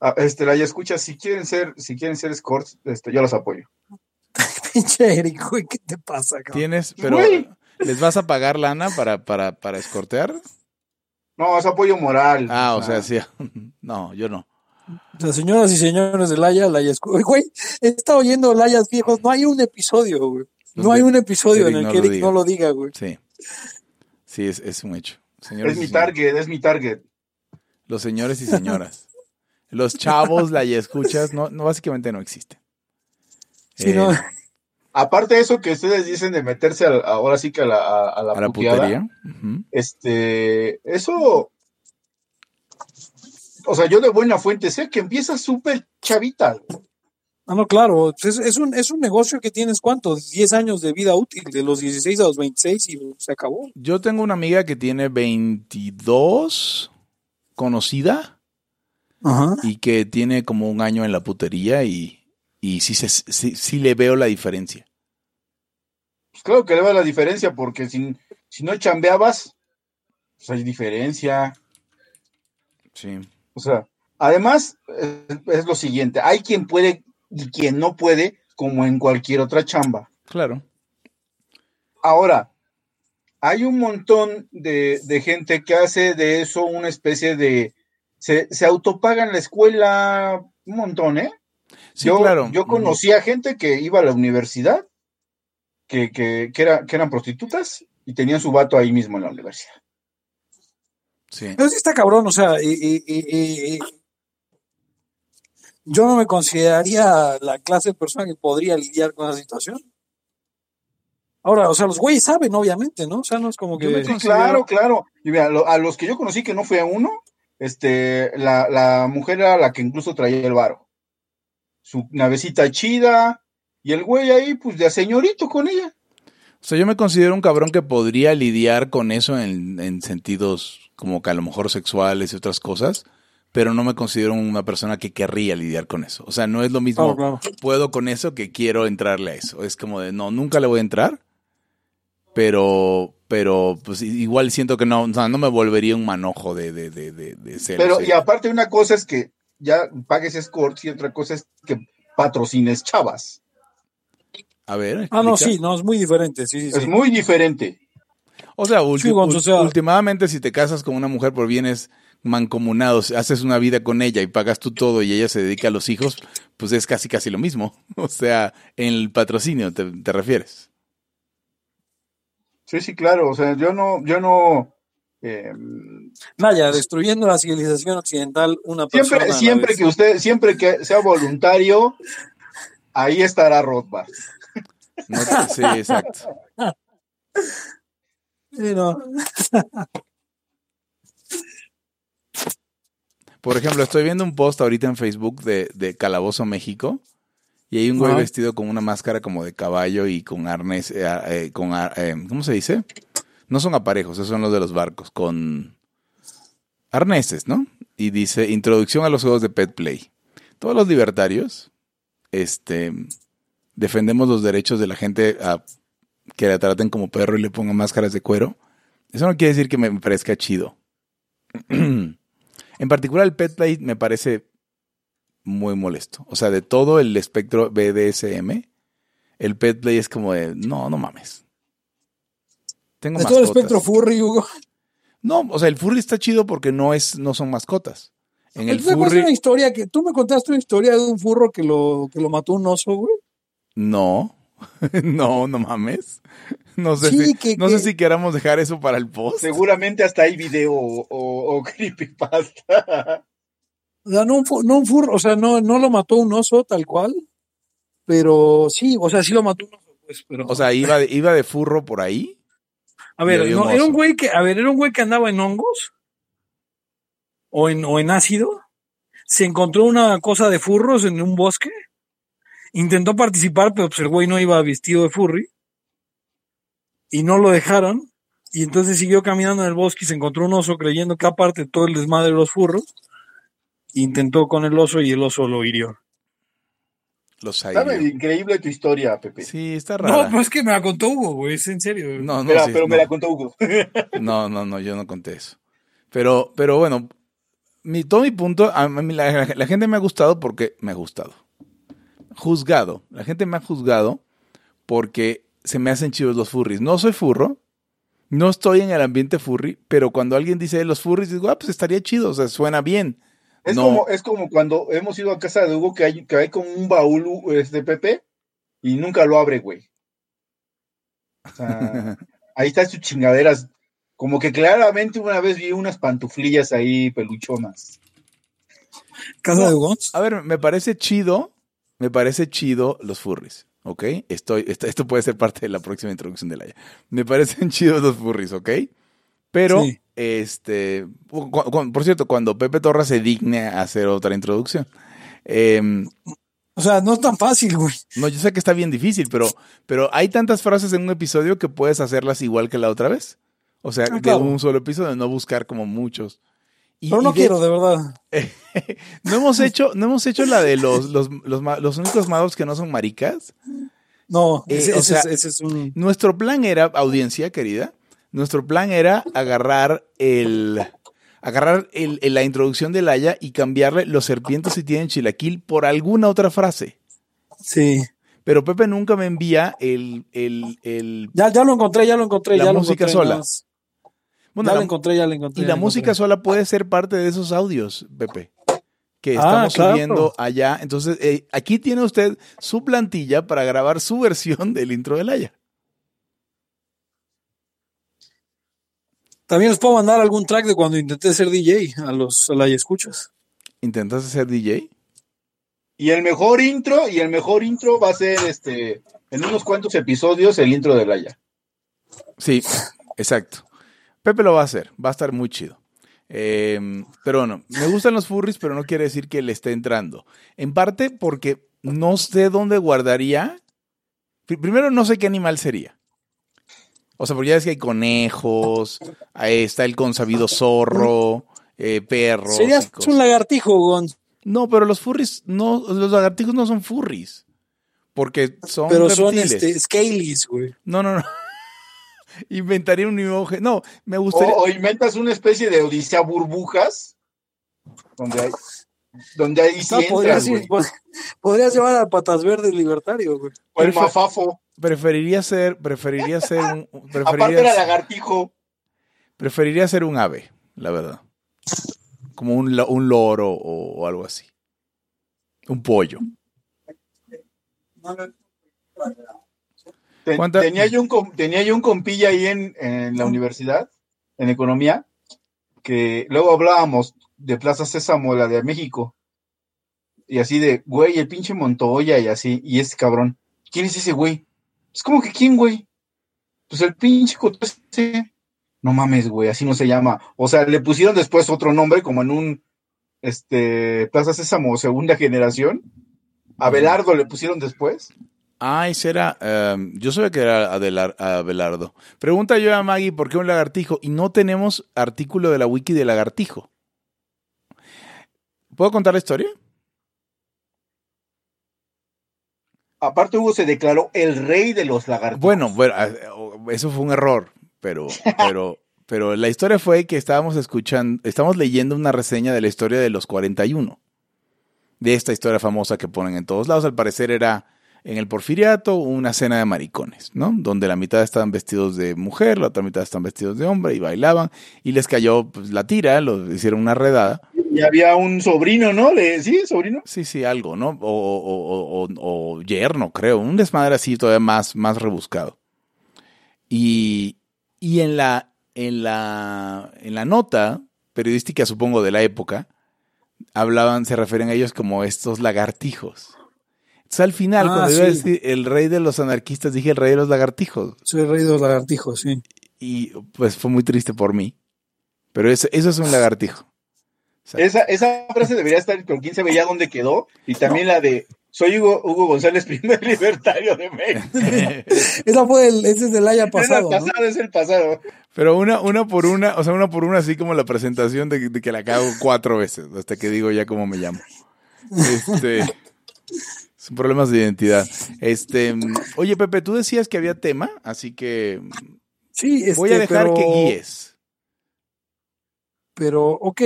Laia, escucha, si quieren ser escorts, yo los apoyo. Pinche Eric, güey, ¿qué te pasa, cabrón? Tienes, pero güey, ¿les vas a pagar lana para escortear? No, es apoyo moral. Ah, o sea, sí. No, yo no. Las señoras y señores de Laia, güey, he estado oyendo Laias viejos. No hay un episodio, güey. No hay un episodio en el que Eric no lo diga, güey. Sí. Sí, es un hecho. Señores, es mi target. Los señores y señoras. Los chavos, Laia escuchas, no, básicamente no existen. Sí, no. Aparte de eso que ustedes dicen de meterse ahora sí que a la putería, uh-huh. Eso, o sea, yo de buena fuente sé que empieza súper chavita. Ah, no, claro, es un negocio que tienes, ¿cuánto? 10 años de vida útil, de los 16 a los 26 y se acabó. Yo tengo una amiga que tiene 22, conocida, ajá, y que tiene como un año en la putería y sí le veo la diferencia. Pues claro que le veo la diferencia, porque si no chambeabas, pues hay diferencia. Sí. O sea, además, es lo siguiente, hay quien puede y quien no puede, como en cualquier otra chamba. Claro. Ahora, hay un montón de gente que hace de eso una especie de... Se autopagan la escuela un montón, ¿eh? Sí, yo conocía gente que iba a la universidad, que eran prostitutas y tenían su vato ahí mismo en la universidad. Sí. Pero sí está cabrón, o sea, yo no me consideraría la clase de persona que podría lidiar con esa situación. Ahora, o sea, los güeyes saben, obviamente, ¿no? O sea, no es como que... Claro. Y mira, a los que yo conocí que no fue a uno, la mujer era la que incluso traía el varo. Su navecita chida, y el güey ahí, pues, de señorito con ella. O sea, yo me considero un cabrón que podría lidiar con eso en sentidos como que a lo mejor sexuales y otras cosas, pero no me considero una persona que querría lidiar con eso. O sea, no es lo mismo, claro. Puedo con eso que quiero entrarle a eso. Es como de, no, nunca le voy a entrar, pero pues igual siento que no, o sea, no me volvería un manojo de celos. Pero, y aparte una cosa es que ya pagues escorts y otra cosa es que patrocines chavas. A ver, explica. Ah, no, sí, no, es muy diferente. Sí. Es muy diferente. O sea, últimamente si te casas con una mujer por bienes mancomunados, haces una vida con ella y pagas tú todo y ella se dedica a los hijos, pues es casi lo mismo. O sea, en el patrocinio te refieres. Sí, claro. O sea, yo no... Laia, destruyendo la civilización occidental, una persona siempre que usted, siempre que sea voluntario, ahí estará Rothbard. No, sí, exacto. Sí, no. Por ejemplo, estoy viendo un post ahorita en Facebook de Calabozo México y hay un güey vestido con una máscara como de caballo y con arnés, ¿cómo se dice? No son aparejos, esos son los de los barcos, con arneses, ¿no? Y dice, introducción a los juegos de Pet Play. Todos los libertarios defendemos los derechos de la gente a que la traten como perro y le pongan máscaras de cuero. Eso no quiere decir que me parezca chido. En particular, el Pet Play me parece muy molesto. O sea, de todo el espectro BDSM, el Pet Play es como de, no mames. Tengo mascotas. ¿De todo el espectro furry, Hugo? No, o sea, el furry está chido porque no son mascotas. En el furry... una historia que tú me contaste una historia de un furro que lo mató un oso, güey. No mames. No sé, sí, si queramos dejar eso para el post. Seguramente hasta hay video o creepypasta. O sea, no un furro, o sea, no lo mató un oso tal cual, pero sí, o sea, sí lo mató un oso, pues, pero... O sea, iba de furro por ahí. A ver, era un güey que andaba en hongos o en ácido, se encontró una cosa de furros en un bosque, intentó participar, pero pues el güey no iba vestido de furry y no lo dejaron, y entonces siguió caminando en el bosque y se encontró un oso creyendo que aparte todo el desmadre de los furros, intentó con el oso y el oso lo hirió. Está increíble tu historia, Pepe. Sí, está rara. No, pero es que me la contó Hugo, güey, es en serio. Pero me la contó Hugo. No, yo no conté eso. Pero bueno, mi punto, a mí la gente me ha gustado porque me ha gustado. Juzgado. La gente me ha juzgado porque se me hacen chidos los furries. No soy furro, no estoy en el ambiente furry, pero cuando alguien dice los furries, digo, pues estaría chido, o sea, suena bien. Es, no. Es como cuando hemos ido a casa de Hugo que hay como un baúl Pepe y nunca lo abre, güey. O sea, ahí están sus chingaderas. Como que claramente una vez vi unas pantuflillas ahí peluchonas. ¿Casa de Hugo? A ver, me parece chido los furries, ¿ok? Esto puede ser parte de la próxima introducción de Laia. Me parecen chidos los furries, ¿ok? Pero, sí. Por cierto, cuando Pepe Torra se digne a hacer otra introducción. O sea, no es tan fácil, güey. No, yo sé que está bien difícil, pero hay tantas frases en un episodio que puedes hacerlas igual que la otra vez. O sea, claro. De un solo episodio, no buscar como muchos. Pero no quiero, de verdad. No hemos hecho la de los únicos magos que no son maricas. No, ese es un... Nuestro plan era, audiencia querida, nuestro plan era agarrar la introducción de Laia y cambiarle los serpientes si tienen chilaquil por alguna otra frase. Sí. Pero Pepe nunca me envía el Ya lo encontré. La música sola. Bueno, ya la encontré. Y la música sola puede ser parte de esos audios, Pepe, que estamos subiendo allá. Entonces, aquí tiene usted su plantilla para grabar su versión del intro de Laia. También les puedo mandar algún track de cuando intenté ser DJ a los Laia escuchas. ¿Intentaste ser DJ? Y el mejor intro va a ser en unos cuantos episodios el intro de Laia. Sí, exacto. Pepe lo va a hacer, va a estar muy chido. Pero bueno, me gustan los furries, pero no quiere decir que le esté entrando. En parte porque no sé dónde guardaría. Primero no sé qué animal sería. O sea, porque ya ves que hay conejos, ahí está el consabido zorro, perros. Serías un lagartijo, Gon. No, pero los lagartijos no son furries, porque son reptiles. Pero son scalies, güey. No. Inventaría un nuevo... No, me gustaría... O inventas una especie de odisea burbujas, donde hay no, podrías llevar a Patas Verdes Libertario, güey. O el mafafo. Preferiría ser un... Aparte era lagartijo. Preferiría ser un ave, la verdad. Como un loro o algo así. Un pollo. Tenía yo un compilla ahí en la universidad, en economía, que luego hablábamos de Plaza Sésamo, la de México. Y así de, güey, el pinche Montoya y así. Y este cabrón, ¿quién es ese güey? Es como que, ¿quién, güey? Pues el pinche cotoce. No mames, güey, así no se llama. O sea, le pusieron después otro nombre, como en un Plaza Sésamo, segunda generación. Abelardo le pusieron después. Ay, será. Yo sabía que era Abelardo. Pregunta yo a Maggie por qué un lagartijo. Y no tenemos artículo de la wiki de lagartijo. ¿Puedo contar la historia? Aparte, Hugo se declaró el rey de los lagartijos. Bueno, eso fue un error. Pero la historia fue que estamos leyendo una reseña de la historia de los 41. De esta historia famosa que ponen en todos lados. Al parecer era en el Porfiriato una cena de maricones, ¿no? Donde la mitad estaban vestidos de mujer, la otra mitad estaban vestidos de hombre y bailaban. Y les cayó la tira, los hicieron una redada. Y había un sobrino, ¿no? ¿Sí, sobrino? Sí, algo, ¿no? O yerno, creo. Un desmadre así todavía más rebuscado. Y en la nota periodística, supongo, de la época, se referían a ellos como estos lagartijos. Entonces, al final, cuando iba a decir el rey de los anarquistas, dije el rey de los lagartijos. Soy el rey de los lagartijos, sí. Y pues fue muy triste por mí. Pero eso es un lagartijo. O sea, esa frase debería estar con quien se veía dónde quedó. Y también no. La de... Soy Hugo González, primer libertario de México. Ese es del año pasado. Es el pasado. Pero una por una, así como la presentación de que la cago 4 veces, hasta que digo ya cómo me llamo. Son problemas de identidad. Oye, Pepe, tú decías que había tema, así que sí, voy a dejar que guíes. Pero, ok.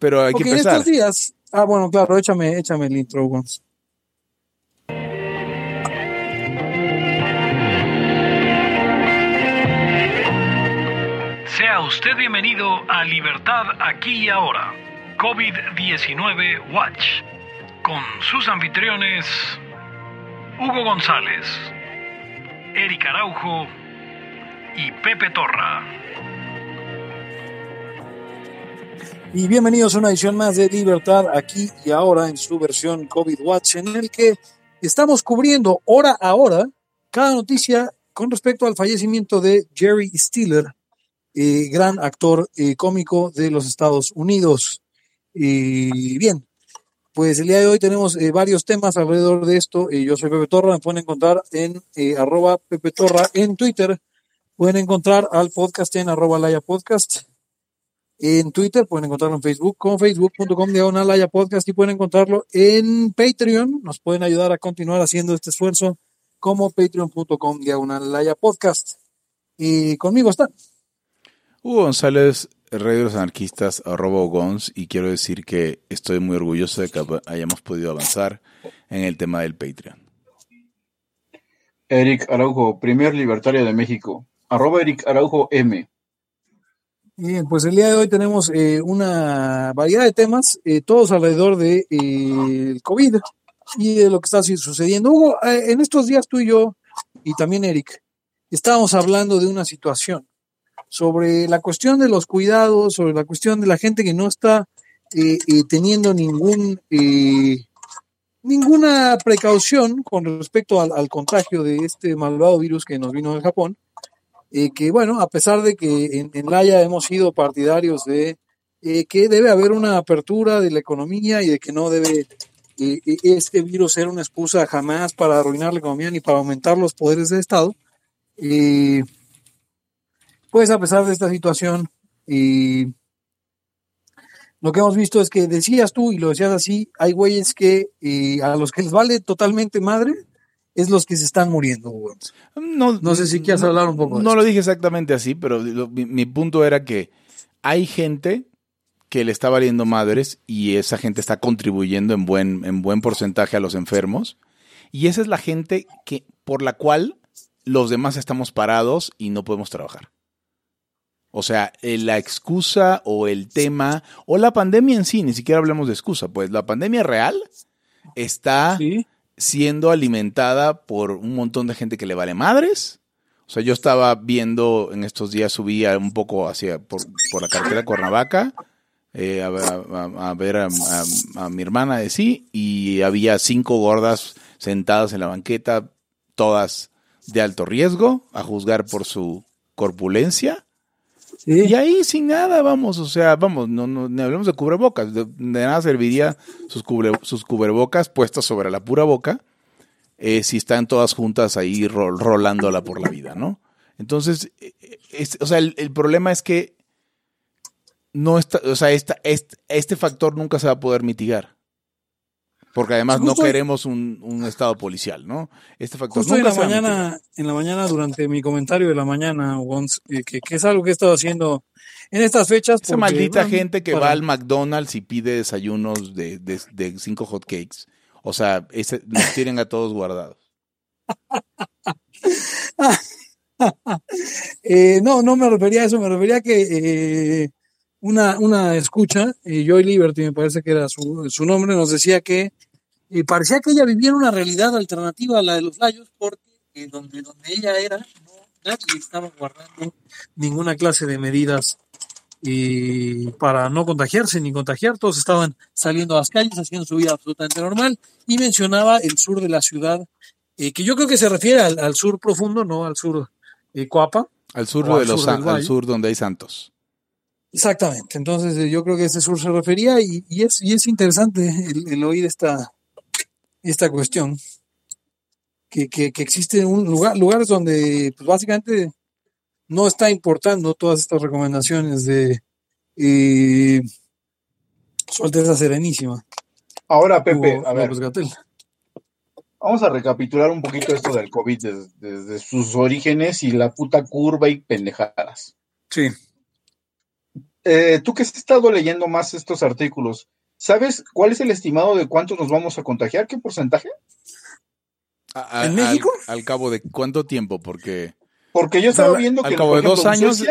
Pero hay que empezar. En estos días... Ah, bueno, claro, échame el intro, Gonz. Sea usted bienvenido a Libertad Aquí y Ahora, COVID-19 Watch, con sus anfitriones Hugo González, Eric Araujo y Pepe Torra. Y bienvenidos a una edición más de Libertad Aquí y Ahora en su versión COVID Watch, en el que estamos cubriendo hora a hora cada noticia con respecto al fallecimiento de Jerry Stiller, gran actor cómico de los Estados Unidos. Bien, pues el día de hoy tenemos varios temas alrededor de esto. Yo soy Pepe Torra, me pueden encontrar en @Pepe Torra en Twitter. Pueden encontrar al podcast en @Laia Podcast. En Twitter, pueden encontrarlo en Facebook con facebook.com/Laia Podcast y pueden encontrarlo en Patreon. Nos pueden ayudar a continuar haciendo este esfuerzo como patreon.com/Laia Podcast. Y conmigo están Hugo González, Rey de los Anarquistas, @Gonz, y quiero decir que estoy muy orgulloso de que hayamos podido avanzar en el tema del Patreon. Eric Araujo, Primer Libertario de México, @Eric Araujo M. Bien, pues el día de hoy tenemos una variedad de temas, todos alrededor de el COVID y de lo que está sucediendo. Hugo, en estos días tú y yo, y también Eric, estábamos hablando de una situación sobre la cuestión de los cuidados, sobre la cuestión de la gente que no está teniendo ninguna precaución con respecto al contagio de este malvado virus que nos vino del Japón. Que bueno, a pesar de que en Laia hemos sido partidarios de que debe haber una apertura de la economía y de que no debe este virus ser una excusa jamás para arruinar la economía ni para aumentar los poderes del Estado, pues a pesar de esta situación, lo que hemos visto es que decías tú y lo decías así, hay güeyes que a los que les vale totalmente madre es los que se están muriendo. No sé si quieres hablar un poco de eso. No lo dije exactamente así, pero mi punto era que hay gente que le está valiendo madres y esa gente está contribuyendo en buen porcentaje a los enfermos, y esa es la gente que por la cual los demás estamos parados y no podemos trabajar. O sea, la excusa o el tema o la pandemia en sí, ni siquiera hablemos de excusa, pues la pandemia real está... ¿Sí? siendo alimentada por un montón de gente que le vale madres. O sea, yo estaba viendo en estos días, subía un poco hacia por la carretera Cuernavaca a ver a mi hermana de sí, y había 5 gordas sentadas en la banqueta, todas de alto riesgo, a juzgar por su corpulencia. Sí. Y ahí sin nada, no hablemos de cubrebocas, de nada serviría sus cubrebocas puestas sobre la pura boca si están todas juntas ahí rolándola por la vida, ¿no? Entonces, el problema es que no está, este factor nunca se va a poder mitigar. Porque además no queremos un estado policial, ¿no? Este factor justo nunca en la mañana, durante mi comentario de la mañana, que es algo que he estado haciendo en estas fechas. Esa maldita gente que va al McDonald's y pide desayunos de 5 hotcakes. O sea, nos tienen a todos guardados. No me refería a eso, me refería a que una escucha, Joy Liberty me parece que era su nombre, nos decía que y parecía que ella vivía en una realidad alternativa a la de los layos, porque donde ella era, nadie estaba guardando ninguna clase de medidas para no contagiarse ni contagiar. Todos estaban saliendo a las calles, haciendo su vida absolutamente normal, y mencionaba el sur de la ciudad, que yo creo que se refiere al sur profundo, no al sur Coapa. Al sur de los Santos, al sur donde hay santos. Exactamente. Entonces yo creo que ese sur se refería, y es interesante el oír esta cuestión, que existe un lugares donde pues básicamente no está importando todas estas recomendaciones de Solteza Serenísima. Ahora, Pepe, a ver, Gatell, vamos a recapitular un poquito esto del COVID desde sus orígenes y la puta curva y pendejadas. Sí. tú que has estado leyendo más estos artículos, ¿sabes cuál es el estimado de cuántos nos vamos a contagiar? ¿Qué porcentaje? ¿En México? Al cabo de cuánto tiempo, porque yo estaba viendo que al cabo de 2 años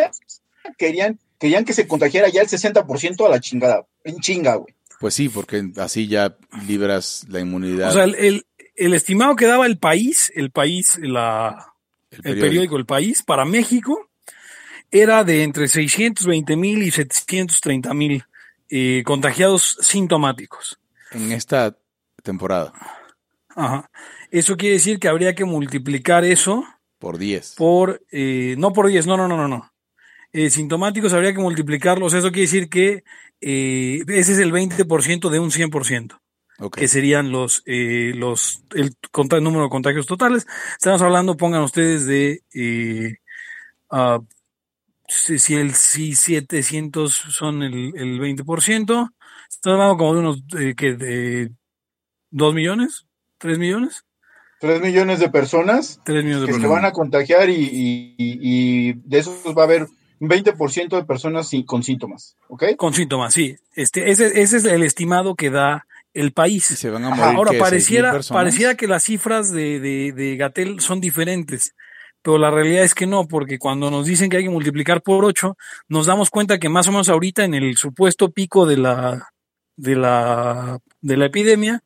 querían que se contagiara ya el 60% a la chingada, en chinga, güey. Pues sí, porque así ya libras la inmunidad. O sea, el estimado que daba el periódico El País para México era de entre 620,000 y 730,000 contagiados sintomáticos. En esta temporada. Ajá. Eso quiere decir que habría que multiplicar eso por 10. No por 10, no. Sintomáticos habría que multiplicarlos. Eso quiere decir que ese es el 20% de un 100%. Okay. Que serían el número de contagios totales. Estamos hablando, pongan ustedes, de 700 son el 20%. Estamos hablando como de unos 2 millones, 3 millones. 3 millones de personas que se van a contagiar y de esos va a haber 20% de personas con síntomas, ¿ok? Con síntomas, sí. Ese es el estimado que da El País. Y se van a morir. Ahora, pareciera que las cifras de Gatell son diferentes, pero la realidad es que no, porque cuando nos dicen que hay que multiplicar por 8, nos damos cuenta que más o menos ahorita en el supuesto pico de la epidemia,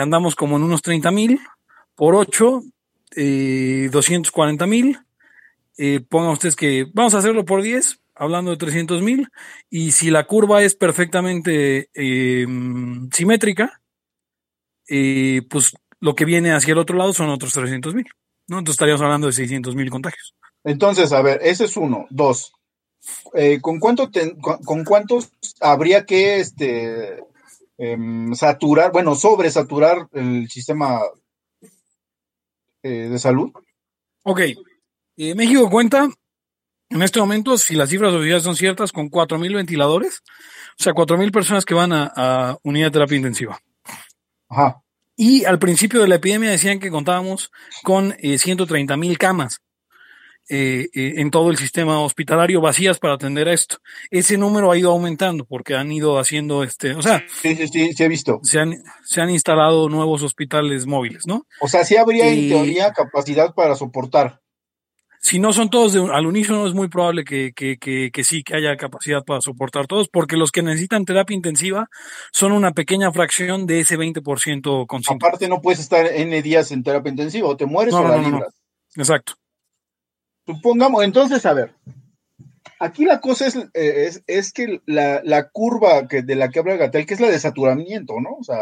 andamos como en unos 30,000 por 8, 240,000. Pongan ustedes que vamos a hacerlo por 10, hablando de 300,000, y si la curva es perfectamente simétrica, pues lo que viene hacia el otro lado son otros 300,000, ¿no? Entonces estaríamos hablando de 600,000 contagios. Entonces, a ver, ese es uno. Dos, ¿con cuántos habría que sobresaturar el sistema de salud? Ok. México cuenta, en este momento, si las cifras oficiales son ciertas, con 4,000 ventiladores, o sea, 4,000 personas que van a unidad de terapia intensiva. Ajá. Y al principio de la epidemia decían que contábamos con 130,000 camas en todo el sistema hospitalario vacías para atender a esto. Ese número ha ido aumentando porque han ido haciendo Sí, se ha visto. Se han instalado nuevos hospitales móviles, ¿no? O sea, sí habría en teoría capacidad para soportar. Si no son todos al unísono, es muy probable que sí, que haya capacidad para soportar todos, porque los que necesitan terapia intensiva son una pequeña fracción de ese 20% con síntomas. Aparte, no puedes estar N días en terapia intensiva, o te mueres libras. No. Exacto. Supongamos, entonces, a ver, aquí la cosa es que la curva de la que habla Gatell, que es la de saturamiento, ¿no? O sea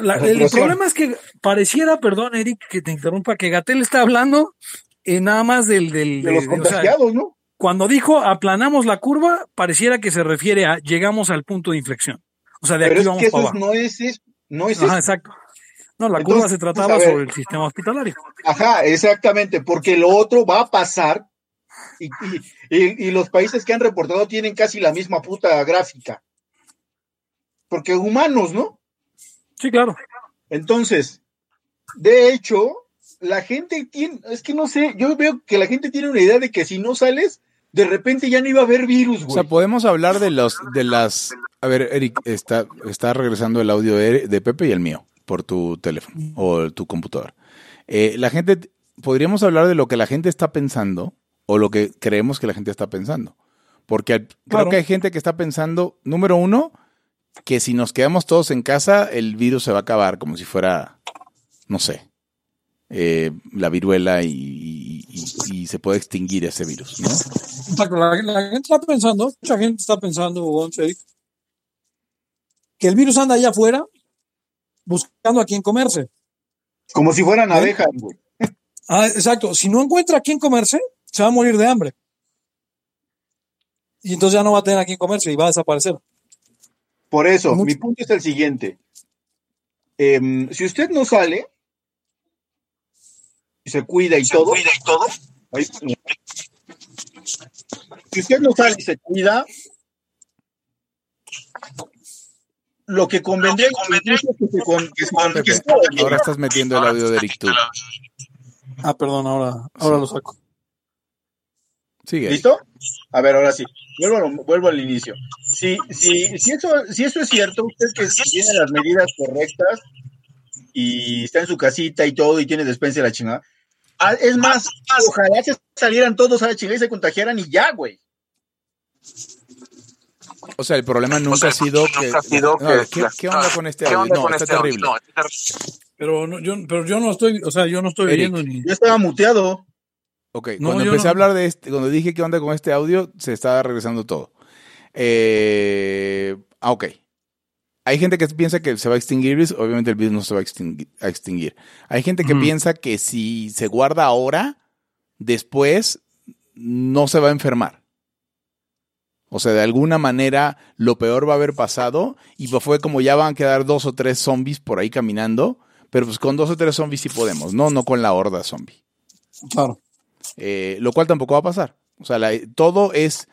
el problema es que pareciera, perdón, Eric, que te interrumpa, que Gatell está hablando... nada más de los contagiados, ¿no? Cuando dijo aplanamos la curva, pareciera que se refiere a llegamos al punto de inflexión. O sea, de pero aquí vamos para abajo. No es eso. Ajá, exacto. No, la curva se trataba sobre el sistema hospitalario. Ajá, exactamente, porque lo otro va a pasar y los países que han reportado tienen casi la misma puta gráfica. Porque humanos, ¿no? Sí, claro. Entonces, de hecho... La gente tiene, es que no sé, yo veo que la gente tiene una idea de que si no sales, de repente ya no iba a haber virus, güey. O sea, podemos hablar de las... A ver, Eric, está regresando el audio de Pepe y el mío por tu teléfono o tu computador. La gente, podríamos hablar de lo que la gente está pensando o lo que creemos que la gente está pensando. Porque creo que hay gente que está pensando, número uno, que si nos quedamos todos en casa, el virus se va a acabar como si fuera, no sé... la viruela y se puede extinguir ese virus, ¿no? Exacto, mucha gente está pensando, González, que el virus anda allá afuera buscando a quién comerse. Como si fueran abejas. Ah, exacto, si no encuentra a quién comerse, se va a morir de hambre. Y entonces ya no va a tener a quién comerse y va a desaparecer. Por eso, mi punto es el siguiente. Si usted no sale... y se cuida y todo. Si usted no sale y se cuida, lo que convendría es que ahora estás metiendo el audio de Eric. Perdón, ahora lo saco. Sigue. ¿Listo? A ver, ahora sí. Vuelvo al inicio. Si eso es cierto, usted que tiene las medidas correctas y está en su casita y todo y tiene despensa de la chingada. Es más, ojalá se salieran todos a la chingada y se contagiaran y ya, güey. O sea, el problema nunca ha sido ¿qué onda con este audio? No, está terrible. Pero yo no estoy, o sea, yo no estoy viendo ni... Yo estaba muteado. Ok, no, cuando empecé a hablar de este, cuando dije qué onda con este audio, se estaba regresando todo. Ok. Hay gente que piensa que se va a extinguir el virus, obviamente el virus no se va a extinguir. Hay gente que piensa que si se guarda ahora, después no se va a enfermar. O sea, de alguna manera lo peor va a haber pasado y fue como ya van a quedar 2 o 3 zombies por ahí caminando, pero pues con 2 o 3 zombies sí podemos, no con la horda zombie. Claro. Lo cual tampoco va a pasar. O sea, todo es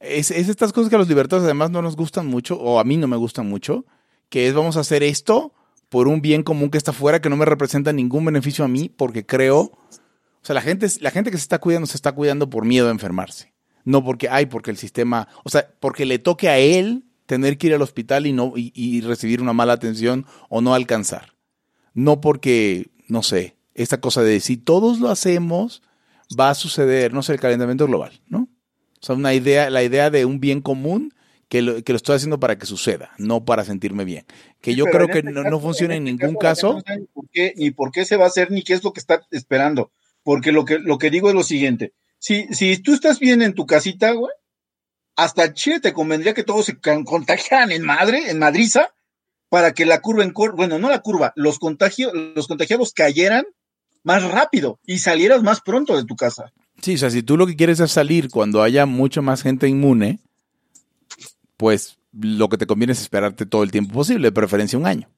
estas cosas que a los libertarios además no nos gustan mucho, o a mí no me gustan mucho, que es vamos a hacer esto por un bien común que está fuera, que no me representa ningún beneficio a mí, porque creo, o sea, la gente que se está cuidando por miedo a enfermarse. No porque el sistema, o sea, porque le toque a él tener que ir al hospital y no y recibir una mala atención o no alcanzar. No porque, no sé, esta cosa de si todos lo hacemos va a suceder, no sé, el calentamiento global, ¿no? O sea, la idea de un bien común que lo estoy haciendo para que suceda, no para sentirme bien. Que yo creo que no funciona en ningún caso. No sé ni por qué se va a hacer, ni qué es lo que está esperando. Porque lo que digo es lo siguiente. Si tú estás bien en tu casita, güey, hasta Chile te convendría que todos se contagiaran en madriza, para que la curva, los contagiados cayeran más rápido y salieras más pronto de tu casa. Sí, o sea, si tú lo que quieres es salir cuando haya mucha más gente inmune, pues lo que te conviene es esperarte todo el tiempo posible, de preferencia un año.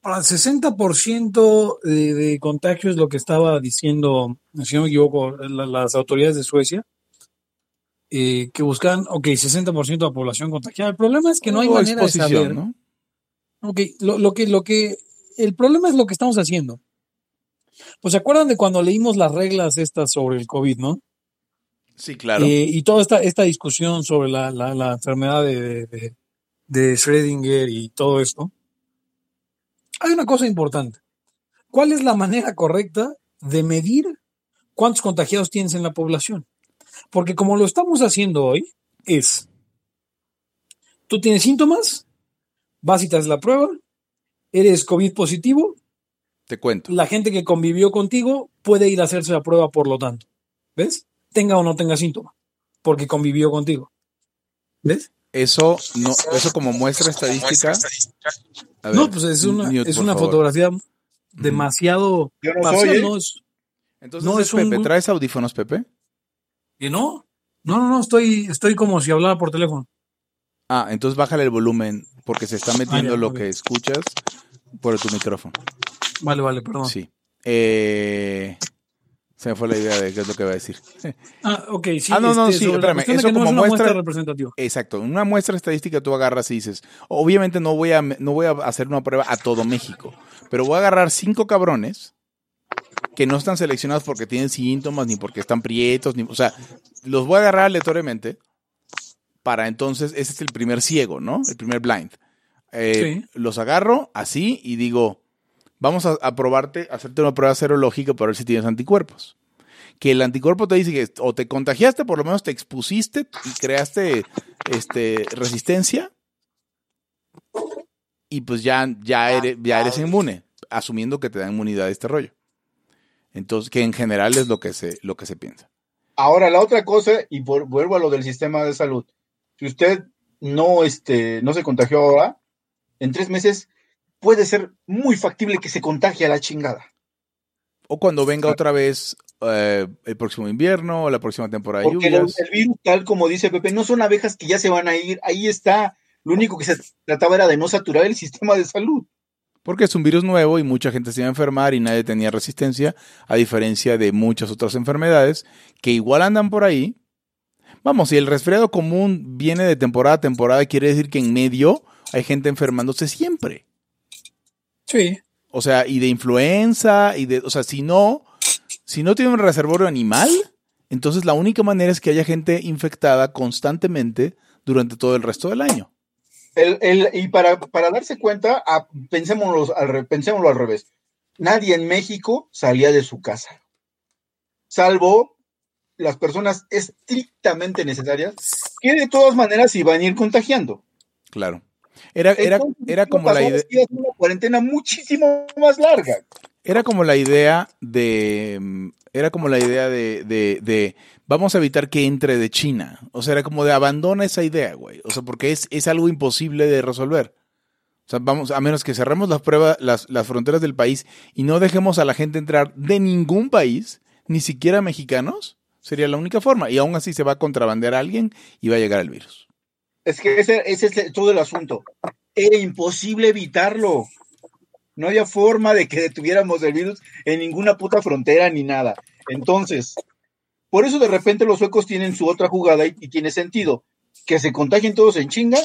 Ahora, el 60% de contagio es lo que estaba diciendo, si no me equivoco, las autoridades de Suecia, que buscan, 60% de la población contagiada. El problema es que no hay manera de saber, ¿no? El problema es lo que estamos haciendo. Pues, ¿se acuerdan de cuando leímos las reglas estas sobre el COVID, no? Sí, claro. Y toda esta discusión sobre la enfermedad de Schrödinger y todo esto. Hay una cosa importante. ¿Cuál es la manera correcta de medir cuántos contagiados tienes en la población? Porque como lo estamos haciendo hoy, tú tienes síntomas, vas y te haces la prueba, eres COVID positivo. Te cuento. La gente que convivió contigo puede ir a hacerse la prueba, por lo tanto. ¿Ves? Tenga o no tenga síntoma, porque convivió contigo. ¿Ves? Eso como muestra estadística. Ver, no, pues es una fotografía demasiado parcial, ¿no? Entonces, no es Pepe, ¿traes audífonos, Pepe? ¿Y no? No, estoy como si hablara por teléfono. Ah, entonces bájale el volumen, porque se está metiendo que escuchas por tu micrófono. Vale, perdón. Sí. Se me fue la idea de qué es lo que iba a decir. Ah, ok. Sí, sí, espérame. Eso como muestra representativa. Exacto. Una muestra estadística tú agarras y dices, obviamente no voy a hacer una prueba a todo México, pero voy a agarrar 5 cabrones que no están seleccionados porque tienen síntomas, ni porque están prietos, o sea, los voy a agarrar aleatoriamente para entonces, ese es el primer ciego, ¿no? El primer blind. Sí. Los agarro así y digo... Vamos a probarte, hacerte una prueba serológica para ver si tienes anticuerpos. Que el anticuerpo te dice que o te contagiaste, por lo menos te expusiste y creaste resistencia. Y pues ya eres inmune, asumiendo que te da inmunidad a este rollo. Entonces, que en general es lo que se piensa. Ahora, la otra cosa, y vuelvo a lo del sistema de salud. Si usted no se contagió ahora, en 3 meses... puede ser muy factible que se contagie a la chingada. O cuando venga otra vez el próximo invierno o la próxima temporada de lluvias. Porque el virus, tal como dice Pepe, no son abejas que ya se van a ir. Ahí está. Lo único que se trataba era de no saturar el sistema de salud. Porque es un virus nuevo y mucha gente se iba a enfermar y nadie tenía resistencia, a diferencia de muchas otras enfermedades que igual andan por ahí. Vamos, si el resfriado común viene de temporada a temporada, quiere decir que en medio hay gente enfermándose siempre. Sí. O sea, y de influenza, si no tiene un reservorio animal, Entonces, la única manera es que haya gente infectada constantemente durante todo el resto del año. Y para darse cuenta, pensémoslo al revés. Nadie en México salía de su casa, salvo las personas estrictamente necesarias, que de todas maneras iban a ir contagiando. Claro. Era como la idea. Una cuarentena muchísimo más larga. Era como la idea de vamos a evitar que entre de China. O sea, era como de abandona esa idea, güey. O sea, porque es algo imposible de resolver. O sea, vamos, a menos que cerremos las fronteras del país y no dejemos a la gente entrar de ningún país, ni siquiera mexicanos, sería la única forma. Y aún así se va a contrabandear a alguien y va a llegar el virus. Es que ese es todo el asunto. Era imposible evitarlo. No había forma de que detuviéramos el virus en ninguna puta frontera ni nada. Entonces, por eso de repente los suecos tienen su otra jugada y tiene sentido. Que se contagien todos en chinga,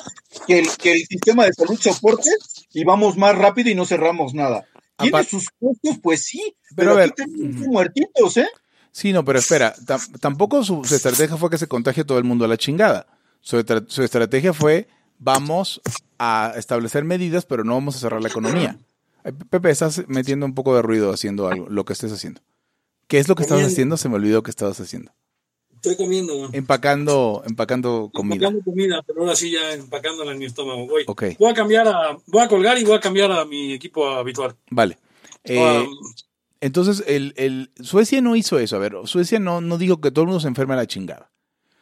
que el sistema de salud soporte y vamos más rápido y no cerramos nada. Tiene sus costos, pues sí, pero a ver, aquí tenemos muertitos, ¿eh? Sí, no, pero espera, tampoco su estrategia fue que se contagie todo el mundo a la chingada. Su estrategia fue, vamos a establecer medidas, pero no vamos a cerrar la economía. Pepe, estás metiendo un poco de ruido haciendo algo, lo que estés haciendo. ¿Qué es lo que estabas haciendo? Se me olvidó que estabas haciendo. Estoy comiendo. Empacando comida. Empacando comida, pero ahora sí ya empacándola en mi estómago. Okay. Voy a colgar y voy a cambiar a mi equipo habitual. Vale. Entonces, Suecia no hizo eso. A ver, Suecia no dijo que todo el mundo se enferme a la chingada.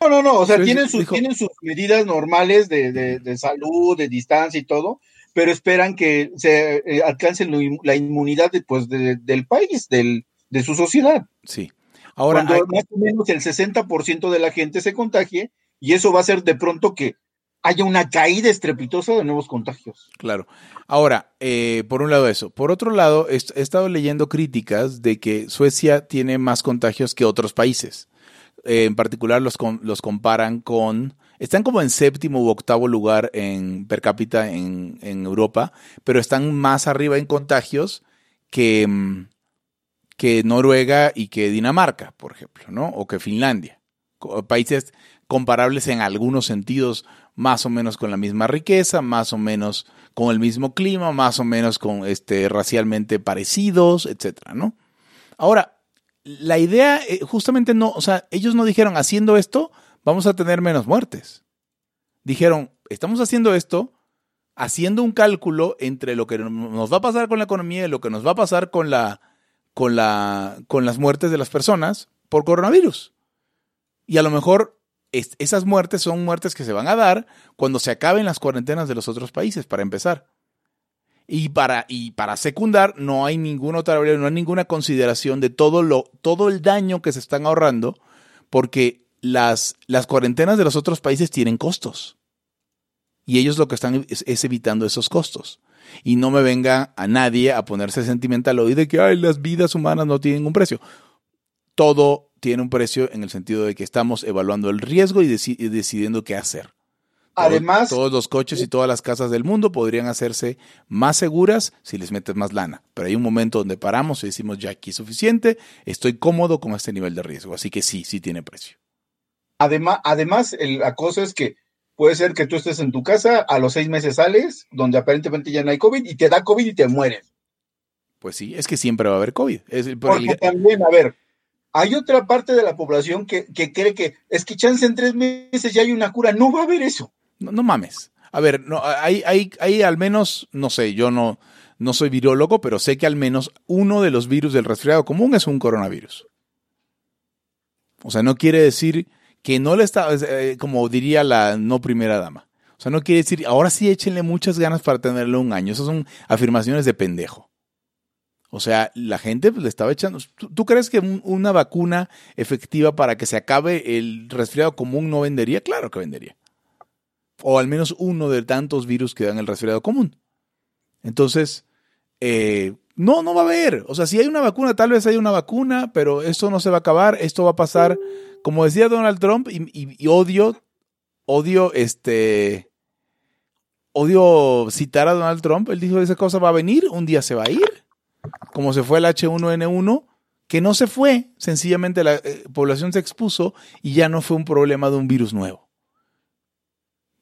No. O sea, Suecia tienen sus medidas normales de salud, de distancia y todo, pero esperan que se alcance la inmunidad del país, de su sociedad. Sí. Ahora, cuando más o menos el 60% de la gente se contagie, y eso va a ser de pronto que haya una caída estrepitosa de nuevos contagios. Claro. Ahora, por un lado eso. Por otro lado, he estado leyendo críticas de que Suecia tiene más contagios que otros países. En particular, los comparan con... Están como en séptimo u octavo lugar per cápita en Europa, pero están más arriba en contagios que Noruega y que Dinamarca, por ejemplo, ¿no? O que Finlandia. Países comparables en algunos sentidos, más o menos con la misma riqueza, más o menos con el mismo clima, más o menos con racialmente parecidos, etcétera, ¿no? Ahora, la idea, justamente no, o sea, ellos no dijeron, haciendo esto, vamos a tener menos muertes. Dijeron, estamos haciendo esto, haciendo un cálculo entre lo que nos va a pasar con la economía y lo que nos va a pasar con las muertes de las personas por coronavirus. Y a lo mejor esas muertes son muertes que se van a dar cuando se acaben las cuarentenas de los otros países, para empezar. Y para secundar, no hay ninguna otra, no hay ninguna consideración de todo el daño que se están ahorrando, porque las cuarentenas de los otros países tienen costos. Y ellos lo que están es evitando esos costos. Y no me venga a nadie a ponerse sentimental hoy de que las vidas humanas no tienen un precio. Todo tiene un precio en el sentido de que estamos evaluando el riesgo y decidiendo qué hacer. Además, todos los coches y todas las casas del mundo podrían hacerse más seguras si les metes más lana. Pero hay un momento donde paramos y decimos, ya aquí es suficiente, estoy cómodo con este nivel de riesgo. Así que sí tiene precio. Además, la cosa es que puede ser que tú estés en tu casa, a los 6 meses sales, donde aparentemente ya no hay COVID, y te da COVID y te mueres. Pues sí, es que siempre va a haber COVID. Porque también, a ver, hay otra parte de la población que cree que es que chance en 3 meses ya hay una cura. No va a haber eso. No mames. A ver, no, hay al menos, no sé, yo no soy virólogo, pero sé que al menos uno de los virus del resfriado común es un coronavirus. O sea, no quiere decir... que no le está, como diría la no primera dama. O sea, no quiere decir, ahora sí échenle muchas ganas para tenerlo un año. Esas son afirmaciones de pendejo. O sea, la gente le estaba echando... ¿Tú crees que una vacuna efectiva para que se acabe el resfriado común no vendería? Claro que vendería. O al menos uno de tantos virus que dan el resfriado común. Entonces, no va a haber. O sea, si hay una vacuna, tal vez haya una vacuna, pero esto no se va a acabar, esto va a pasar... Como decía Donald Trump, y odio citar a Donald Trump, él dijo, esa cosa va a venir, un día se va a ir, como se fue el H1N1, que no se fue, sencillamente la población se expuso y ya no fue un problema de un virus nuevo.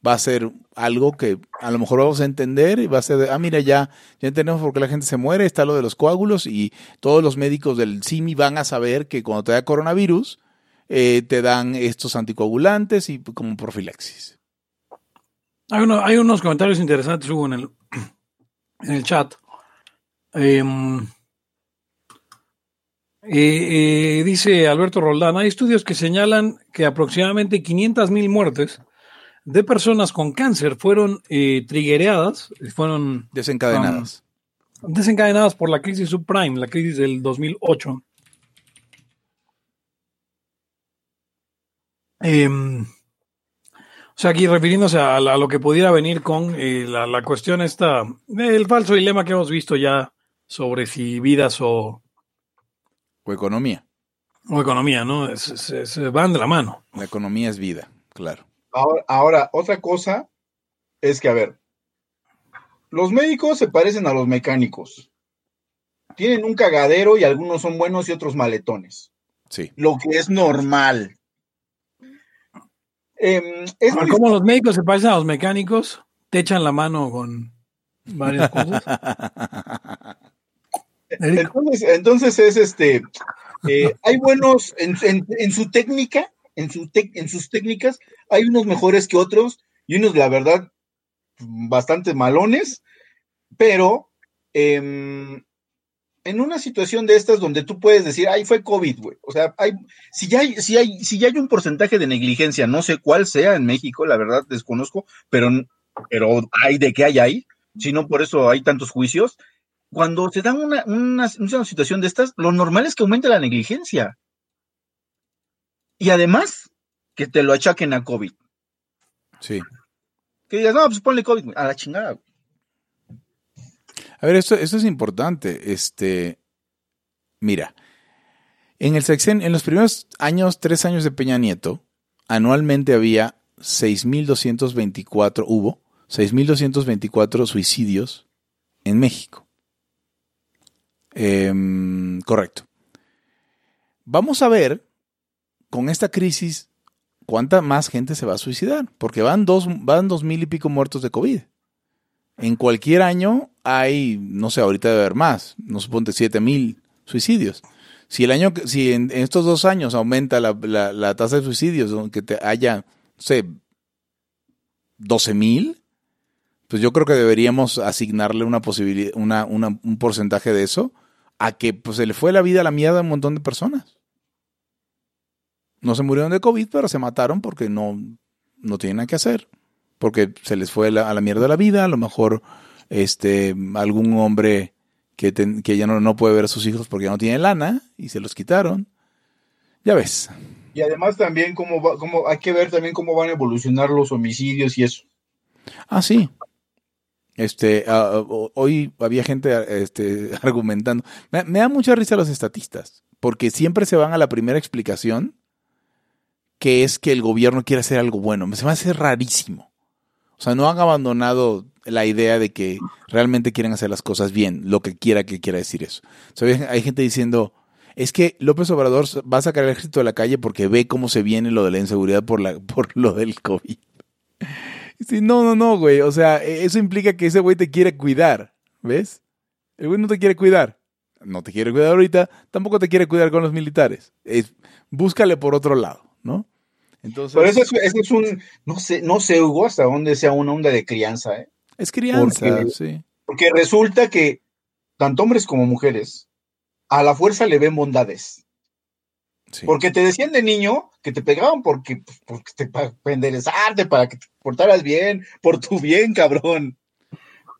Va a ser algo que a lo mejor vamos a entender y va a ser, mira, ya entendemos por qué la gente se muere, está lo de los coágulos y todos los médicos del CIMI van a saber que cuando te da coronavirus te dan estos anticoagulantes y como profilaxis. Hay unos comentarios interesantes, Hugo, en el chat. Dice Alberto Roldán, hay estudios que señalan que aproximadamente 500,000 muertes de personas con cáncer fueron triggereadas, fueron desencadenadas por la crisis subprime, la crisis del 2008. O sea, aquí refiriéndose a lo que pudiera venir con la cuestión esta, el falso dilema que hemos visto ya sobre si vidas o economía. O economía, ¿no? Se van de la mano. La economía es vida, claro. Ahora, otra cosa es que, los médicos se parecen a los mecánicos. Tienen un cagadero y algunos son buenos y otros maletones. Sí. Lo que es normal. Como los médicos se parecen a los mecánicos, te echan la mano con varias cosas. Entonces es hay buenos en su técnica, en sus técnicas, hay unos mejores que otros y unos, la verdad, bastante malones, pero en una situación de estas donde tú puedes decir, fue COVID, güey. O sea, si ya hay un porcentaje de negligencia, no sé cuál sea en México, la verdad desconozco, pero hay de qué hay ahí, si no por eso hay tantos juicios. Cuando se da una situación de estas, lo normal es que aumente la negligencia. Y además, que te lo achaquen a COVID. Sí. Que digas, no, pues ponle COVID, a la chingada, güey. Esto es importante. Mira, en los primeros años, 3 años de Peña Nieto, anualmente había 6,224 suicidios en México. Correcto. Vamos a ver con esta crisis cuánta más gente se va a suicidar, porque van 2,000 y pico muertos de COVID. En cualquier año hay, no sé, ahorita debe haber más, no suponte 7,000 suicidios. Si en estos 2 años aumenta la tasa de suicidios, aunque te haya, no sé, 12,000, pues yo creo que deberíamos asignarle una posibilidad, un porcentaje de eso a que pues, se le fue la vida a la mierda a un montón de personas. No se murieron de COVID, pero se mataron porque no tienen nada que hacer. Porque se les fue a la mierda la vida, a lo mejor algún hombre que ya no puede ver a sus hijos porque ya no tiene lana y se los quitaron. Ya ves. Y además también hay que ver también cómo van a evolucionar los homicidios y eso. Ah, sí. Hoy había gente argumentando. Me da mucha risa los estatistas, porque siempre se van a la primera explicación, que es que el gobierno quiere hacer algo bueno. Se me hace rarísimo. O sea, no han abandonado la idea de que realmente quieren hacer las cosas bien, lo que quiera decir eso. O sea, hay gente diciendo, es que López Obrador va a sacar al ejército de la calle porque ve cómo se viene lo de la inseguridad por lo del COVID. Sí, no, güey. O sea, eso implica que ese güey te quiere cuidar. ¿Ves? El güey no te quiere cuidar. No te quiere cuidar ahorita. Tampoco te quiere cuidar con los militares. Búscale por otro lado, ¿no? Entonces, pero eso es un... No sé, Hugo, hasta dónde sea una onda de crianza, ¿eh? Es crianza, sí. Porque resulta que tanto hombres como mujeres a la fuerza le ven bondades. Sí. Porque te decían de niño que te pegaban para enderezarte, para que te portaras bien, por tu bien, cabrón.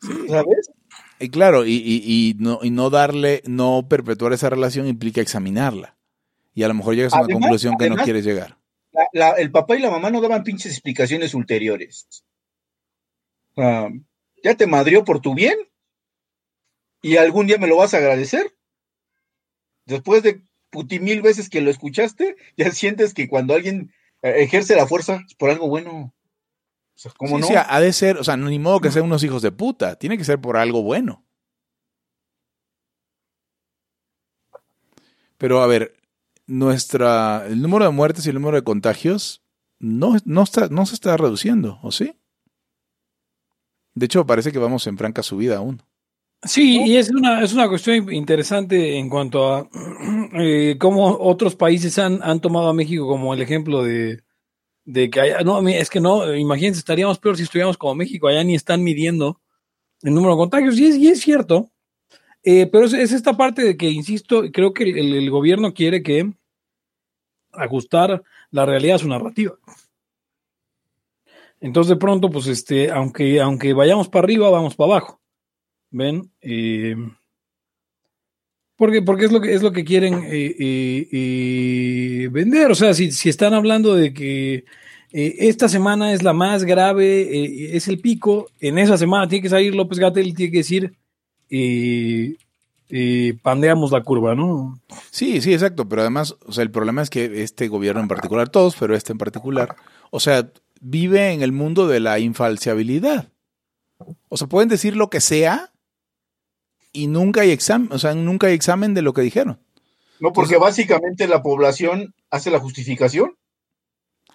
Sí. ¿Sabes? Y claro, no perpetuar esa relación implica examinarla. Y a lo mejor llegas a una conclusión que no quieres llegar. El papá y la mamá no daban pinches explicaciones ulteriores. Ya te madrió por tu bien y algún día me lo vas a agradecer. Después de mil veces que lo escuchaste, ya sientes que cuando alguien ejerce la fuerza es por algo bueno. O sea, ¿cómo no? Sí, ha de ser, o sea, ni modo que sean unos hijos de puta, tiene que ser por algo bueno. Pero a ver, el número de muertes y el número de contagios no se está reduciendo, ¿o sí? De hecho, parece que vamos en franca subida aún. Sí, y es una cuestión interesante en cuanto a cómo otros países han tomado a México como el ejemplo de que allá, no, es que no, imagínense, estaríamos peor si estuviéramos como México, allá ni están midiendo el número de contagios, y es cierto, pero es esta parte de que, insisto, creo que el gobierno quiere que ajustar la realidad a su narrativa. Entonces, de pronto, pues, aunque vayamos para arriba, vamos para abajo. ¿Ven? Porque es lo que quieren vender. O sea, si están hablando de que esta semana es la más grave, es el pico, en esa semana tiene que salir López Gatell y tiene que decir pandeamos la curva, ¿no? Sí, sí, exacto. Pero además, o sea, el problema es que este gobierno en particular, todos, pero este en particular, o sea, vive en el mundo de la infalseabilidad. O sea, pueden decir lo que sea y nunca hay examen de lo que dijeron. No, porque entonces, básicamente la población hace la justificación.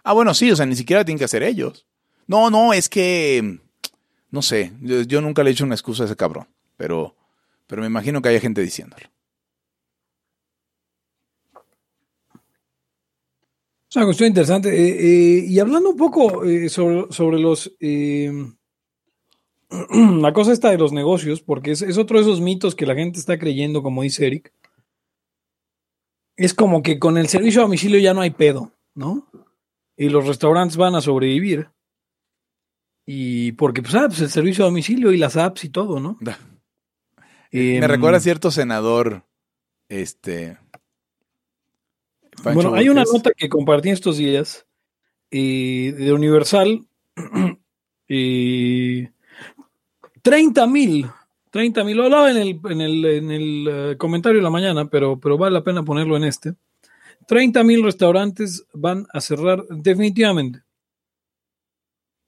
Ah, bueno, sí, o sea, ni siquiera tienen que hacer ellos. No, es que, no sé, yo nunca le he hecho una excusa a ese cabrón, pero me imagino que haya gente diciéndolo. Es una cuestión interesante. Y hablando un poco sobre los... la cosa está de los negocios, porque es otro de esos mitos que la gente está creyendo, como dice Eric. Es como que con el servicio a domicilio ya no hay pedo, ¿no? Y los restaurantes van a sobrevivir. Y porque pues el servicio a domicilio y las apps y todo, ¿no? Me recuerda a cierto senador, Pancho Bueno, Borges. Hay una nota que compartí estos días de Universal. 30,000, lo hablaba en el comentario de la mañana, pero vale la pena ponerlo en 30,000 restaurantes van a cerrar definitivamente.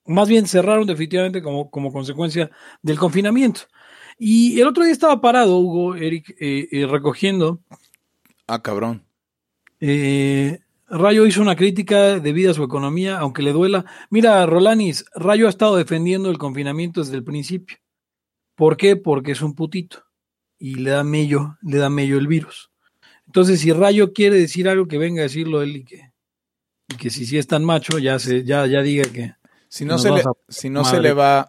Más bien cerraron definitivamente como consecuencia del confinamiento. Y el otro día estaba parado, Hugo, Eric, recogiendo. Ah, cabrón. Rayo hizo una crítica debida a su economía, aunque le duela. Mira, Rolanis, Rayo ha estado defendiendo el confinamiento desde el principio. ¿Por qué? Porque es un putito y le da mello el virus. Entonces, si Rayo quiere decir algo, que venga a decirlo él y que si es tan macho, ya diga que si no se le va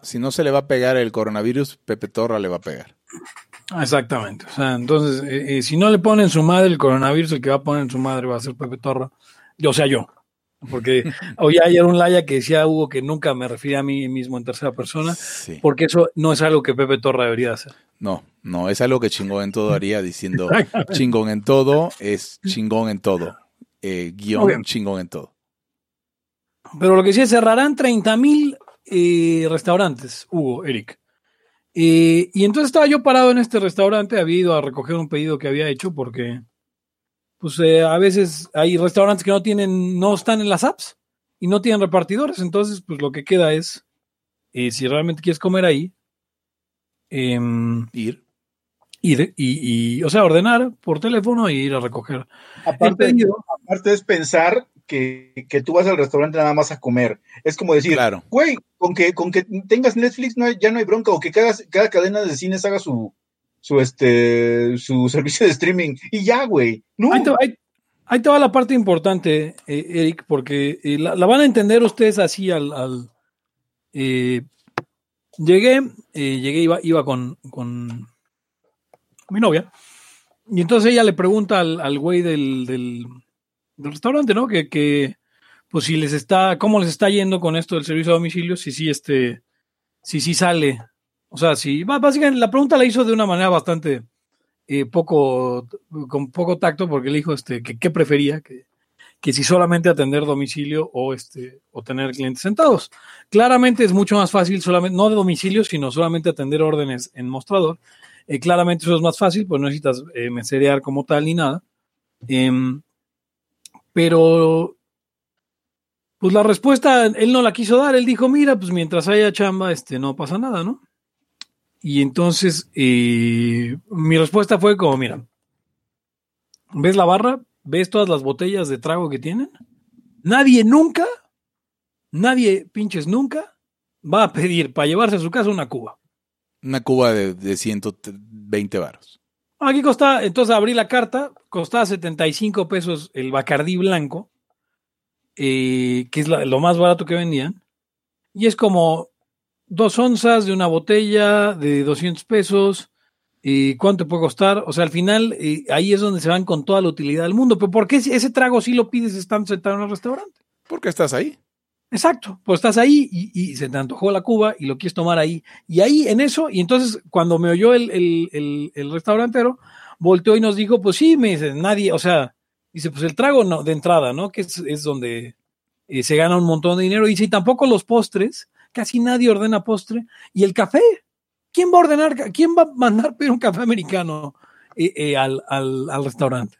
a pegar el coronavirus, Pepe Torra le va a pegar. Exactamente. O sea, entonces, si no le ponen su madre el coronavirus, el que va a poner en su madre va a ser Pepe Torra. Yo. Porque hoy ayer un Laia que decía, Hugo, que nunca me refiero a mí mismo en tercera persona, sí. Porque eso no es algo que Pepe Torra debería hacer. No, es algo que Chingón en Todo haría diciendo Chingón en Todo es Chingón en Todo. Okay. Chingón en Todo. Pero lo que sí es, cerrarán 30,000 restaurantes, Hugo, Eric. Y entonces estaba yo parado en este restaurante, había ido a recoger un pedido que había hecho porque... Pues a veces hay restaurantes que no están en las apps y no tienen repartidores. Entonces, pues lo que queda es, si realmente quieres comer ahí, ir o sea, ordenar por teléfono e ir a recoger. Aparte es pensar que tú vas al restaurante nada más a comer. Es como decir, claro. Güey, con que tengas Netflix ya no hay bronca, o que cada cadena de cines haga su servicio de streaming y ya, güey. No. Ahí te va la parte importante, Eric, porque la van a entender ustedes así al llegué, iba con mi novia, y entonces ella le pregunta al güey del restaurante, ¿no? Que pues si cómo les está yendo con esto del servicio a domicilio, si sale. O sea, sí, básicamente la pregunta la hizo de una manera bastante con poco tacto, porque le dijo que prefería, que si solamente atender domicilio o tener clientes sentados. Claramente es mucho más fácil, solamente no de domicilio, sino solamente atender órdenes en mostrador. Claramente eso es más fácil, pues no necesitas meserear como tal ni nada. Pero pues la respuesta él no la quiso dar. Él dijo, mira, pues mientras haya chamba, no pasa nada, ¿no? Y entonces mi respuesta fue como, mira, ¿Ves la barra? ¿Ves todas las botellas de trago que tienen? Nadie pinches nunca va a pedir para llevarse a su casa una cuba. Una cuba de 120 varos. Aquí costaba, entonces abrí la carta, costaba 75 pesos el Bacardí blanco, que es lo más barato que vendían, y es como 2 onzas de una botella de 200 pesos, y ¿cuánto puede costar? O sea, al final ahí es donde se van con toda la utilidad del mundo. Pero ¿por qué ese trago sí lo pides estando sentado en un restaurante? Porque estás ahí. Exacto, pues estás ahí y se te antojó la cuba y lo quieres tomar ahí. Y ahí en eso, y entonces cuando me oyó el restaurantero, volteó y nos dijo, pues sí, me dice, nadie, o sea, dice, pues el trago no, de entrada, ¿no? Que es donde se gana un montón de dinero. Y dice, y tampoco los postres, casi nadie ordena postre. Y el café, ¿quién va a ordenar? ¿Quién va a mandar pedir un café americano al restaurante?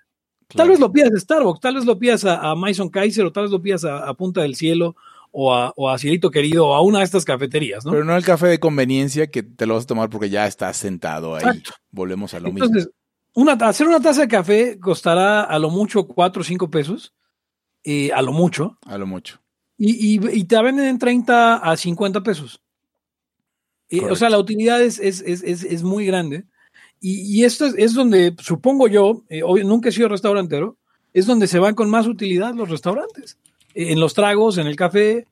Claro. Tal vez lo pidas a Starbucks, tal vez lo pidas a Maison Kaiser, o tal vez lo pidas a Punta del Cielo, o a Cielito Querido, o a una de estas cafeterías, ¿no? Pero no el café de conveniencia que te lo vas a tomar porque ya estás sentado ahí. Exacto. Volvemos a lo mismo. Entonces, hacer una taza de café costará a lo mucho 4 o 5 pesos, a lo mucho. A lo mucho. Y te venden en 30 a 50 pesos. O sea, la utilidad es muy grande. Y esto es donde, supongo yo, nunca he sido restaurantero, es donde se van con más utilidad los restaurantes. En los tragos, en el café,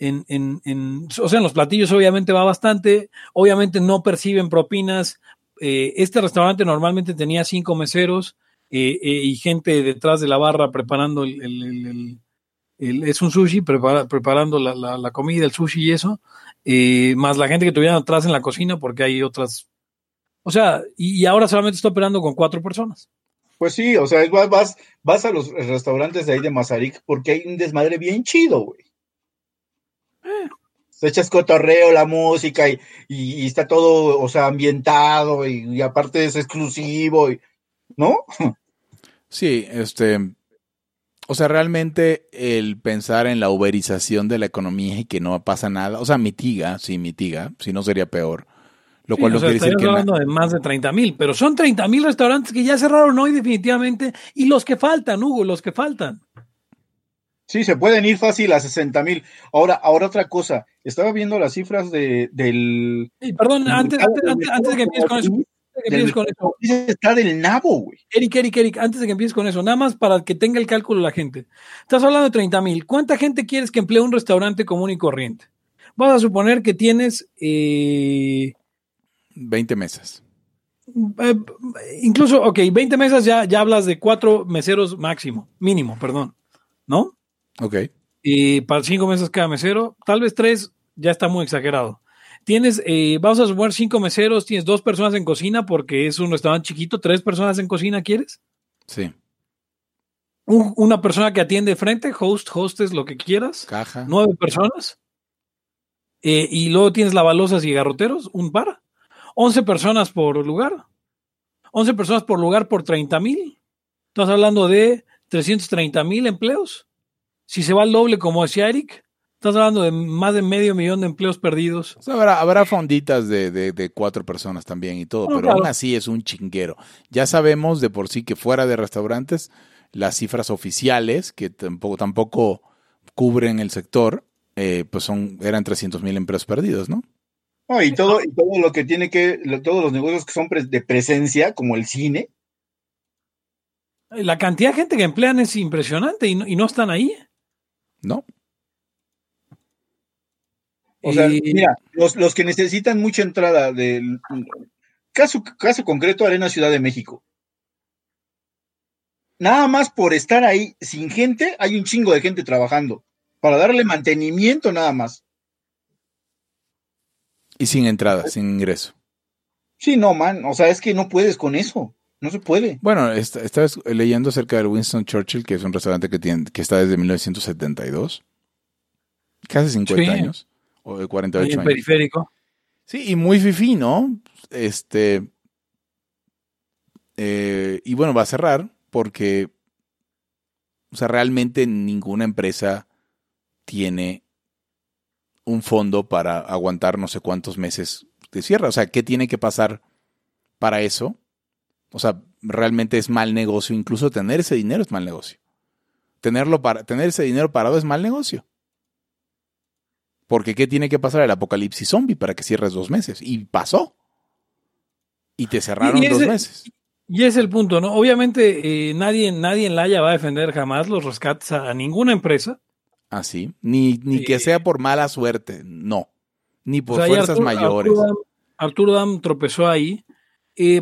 o sea, en los platillos obviamente va bastante. Obviamente no perciben propinas. Este restaurante normalmente tenía 5 meseros y gente detrás de la barra preparando es un sushi, preparando la comida, el sushi y eso. Más la gente que tuvieran atrás en la cocina porque hay otras... O sea, y ahora solamente está operando con 4 personas. Pues sí, o sea, vas a los restaurantes de ahí de Mazarik porque hay un desmadre bien chido, güey. Se echas cotorreo, la música y está todo, o sea, ambientado y aparte es exclusivo, ¿no? Sí, o sea, realmente el pensar en la uberización de la economía y que no pasa nada, o sea, mitiga, si no sería peor. Lo cual no quiere decir que hablando de más de 30,000, pero son 30,000 restaurantes que ya cerraron hoy definitivamente y los que faltan, Hugo, los que faltan. Sí, se pueden ir fácil a 60,000. Ahora otra cosa, estaba viendo las cifras del... Sí, perdón, antes de que empieces con eso. Está del nabo, güey. Eric, antes de que empieces con eso, nada más para que tenga el cálculo la gente. Estás hablando de 30,000. ¿Cuánta gente quieres que emplee un restaurante común y corriente? Vas a suponer que tienes... 20 mesas. Incluso, 20 mesas ya hablas de 4 meseros mínimo, ¿no? Ok. Y para 5 mesas cada mesero, tal vez 3 ya está muy exagerado. Tienes, vas a sumar 5 meseros, tienes 2 personas en cocina porque es un restaurante chiquito, 3 personas en cocina, ¿quieres? Sí. Una persona que atiende frente, hostess, lo que quieras. Caja. 9 personas. Y luego tienes lavalosas y garroteros, un par. 11 personas por lugar. 11 personas por lugar por 30,000. Estás hablando de 330,000 empleos. Si se va al doble, como decía Eric, estás hablando de más de 500,000 de empleos perdidos. O sea, habrá fonditas de 4 personas también y todo, pero claro. Aún así es un chinguero. Ya sabemos de por sí que fuera de restaurantes, las cifras oficiales, que tampoco cubren el sector, pues eran 300,000 empleos perdidos, ¿no? No, y todo lo que tiene todos los negocios que son de presencia, como el cine. La cantidad de gente que emplean es impresionante y no están ahí. No. O sea, mira, los que necesitan mucha entrada del caso concreto, Arena Ciudad de México. Nada más por estar ahí sin gente, hay un chingo de gente trabajando para darle mantenimiento nada más. Y sin entrada, sin ingreso. Sí, no, man. O sea, es que no puedes con eso. No se puede. Bueno, estabas leyendo acerca del Winston Churchill, que es un restaurante que está desde 1972. Casi 50 años. O 48 años. En el periférico. Sí, y muy fifí, ¿no? Y bueno, va a cerrar porque... O sea, realmente ninguna empresa tiene... un fondo para aguantar no sé cuántos meses de cierre. O sea, ¿qué tiene que pasar para eso? O sea, realmente es mal negocio. Incluso tener ese dinero es mal negocio. Tener ese dinero parado es mal negocio. Porque ¿qué tiene que pasar? El apocalipsis zombie para que cierres 2 meses. Y pasó. Y te cerraron 2 meses. Y es el punto, ¿no? Obviamente nadie en Laia va a defender jamás los rescates a ninguna empresa. Ah, sí. Ni que sea por mala suerte, no. Ni por fuerzas mayores. Arturo Dam tropezó ahí.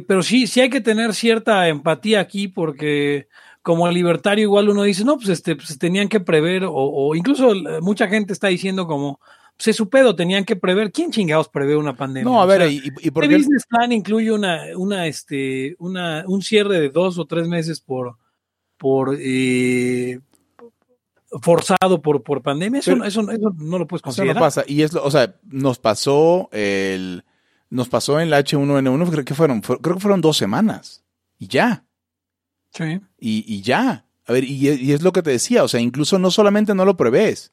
Pero sí hay que tener cierta empatía aquí porque como libertario igual uno dice, no, pues tenían que prever o incluso mucha gente está diciendo como, pues es su pedo, tenían que prever. ¿Quién chingados prevé una pandemia? No, a ver, o sea, ¿y por qué? El business plan incluye un cierre de 2 o 3 meses por forzado por pandemia. Pero, eso no lo puedes considerar. Eso no pasa. Y es nos pasó en la H1N1, creo que fueron 2 semanas y ya. Sí. Y ya. A ver, y es lo que te decía, o sea, incluso no solamente no lo prevés,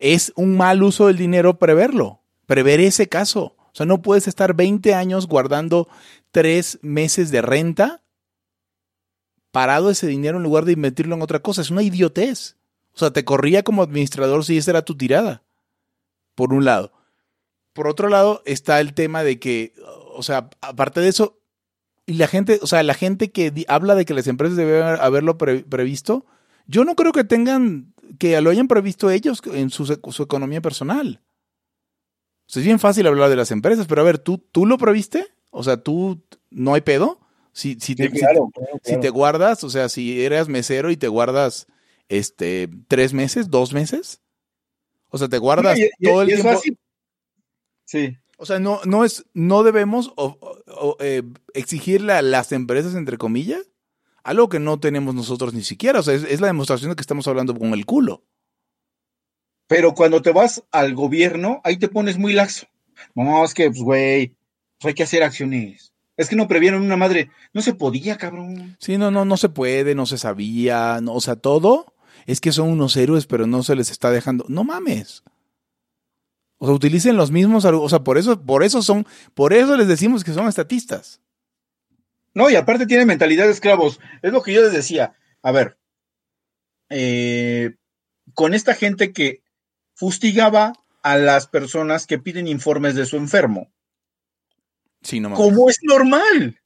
es un mal uso del dinero preverlo, prever ese caso. O sea, no puedes estar 20 años guardando 3 meses de renta parado ese dinero en lugar de invertirlo en otra cosa. Es una idiotez. O sea, te corría como administrador si esa era tu tirada, por un lado. Por otro lado, está el tema de que, o sea, aparte de eso, y la gente que habla de que las empresas deben haberlo previsto, yo no creo que lo hayan previsto ellos en su economía personal. O sea, es bien fácil hablar de las empresas, pero a ver, ¿tú lo previste? O sea, ¿tú no hay pedo? Si te guardas, o sea, si eras mesero y te guardas 3 meses, 2 meses, o sea, te guardas todo el tiempo. Fácil. Sí. O sea, no debemos exigirle a las empresas, entre comillas, algo que no tenemos nosotros ni siquiera. O sea, es la demostración de que estamos hablando con el culo. Pero cuando te vas al gobierno, ahí te pones muy laxo. No, es que, pues, güey, pues hay que hacer acciones. Es que no previeron una madre. No se podía, cabrón. Sí, no se puede, no se sabía. No, o sea, todo es que son unos héroes, pero no se les está dejando. No mames. O sea, utilicen los mismos, o sea, por eso les decimos que son estatistas. No, y aparte tienen mentalidad de esclavos. Es lo que yo les decía. A ver, con esta gente que fustigaba a las personas que piden informes de su enfermo. Sí, no mames. ¿Cómo es normal?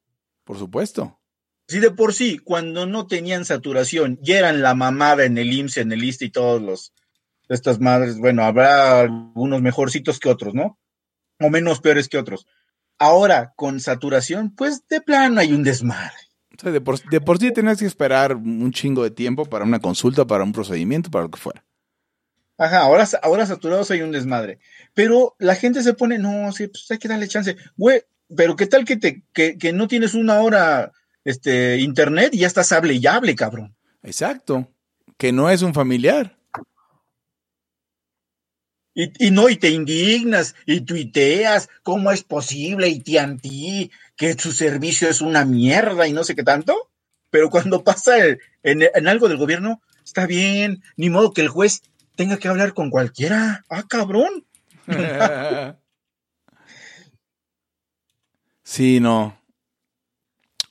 Por supuesto. Sí, de por sí, cuando no tenían saturación y eran la mamada en el IMSS, en el ISSSTE y todos los... Estas madres, bueno, habrá algunos mejorcitos que otros, ¿no? O menos peores que otros. Ahora, con saturación, pues de plano hay un desmadre. O sea, de por sí tenías que esperar un chingo de tiempo para una consulta, para un procedimiento, para lo que fuera. Ajá, ahora saturados hay un desmadre. Pero la gente se pone, no, sí, pues hay que darle chance. Güey, pero qué tal que no tienes 1 hora internet y ya estás hable y hable, cabrón. Exacto, que no es un familiar. Y te indignas, y tuiteas, ¿cómo es posible? Y TNT, que su servicio es una mierda y no sé qué tanto. Pero cuando pasa en algo del gobierno, está bien, ni modo que el juez tenga que hablar con cualquiera. ¡Ah, cabrón! Sí, no.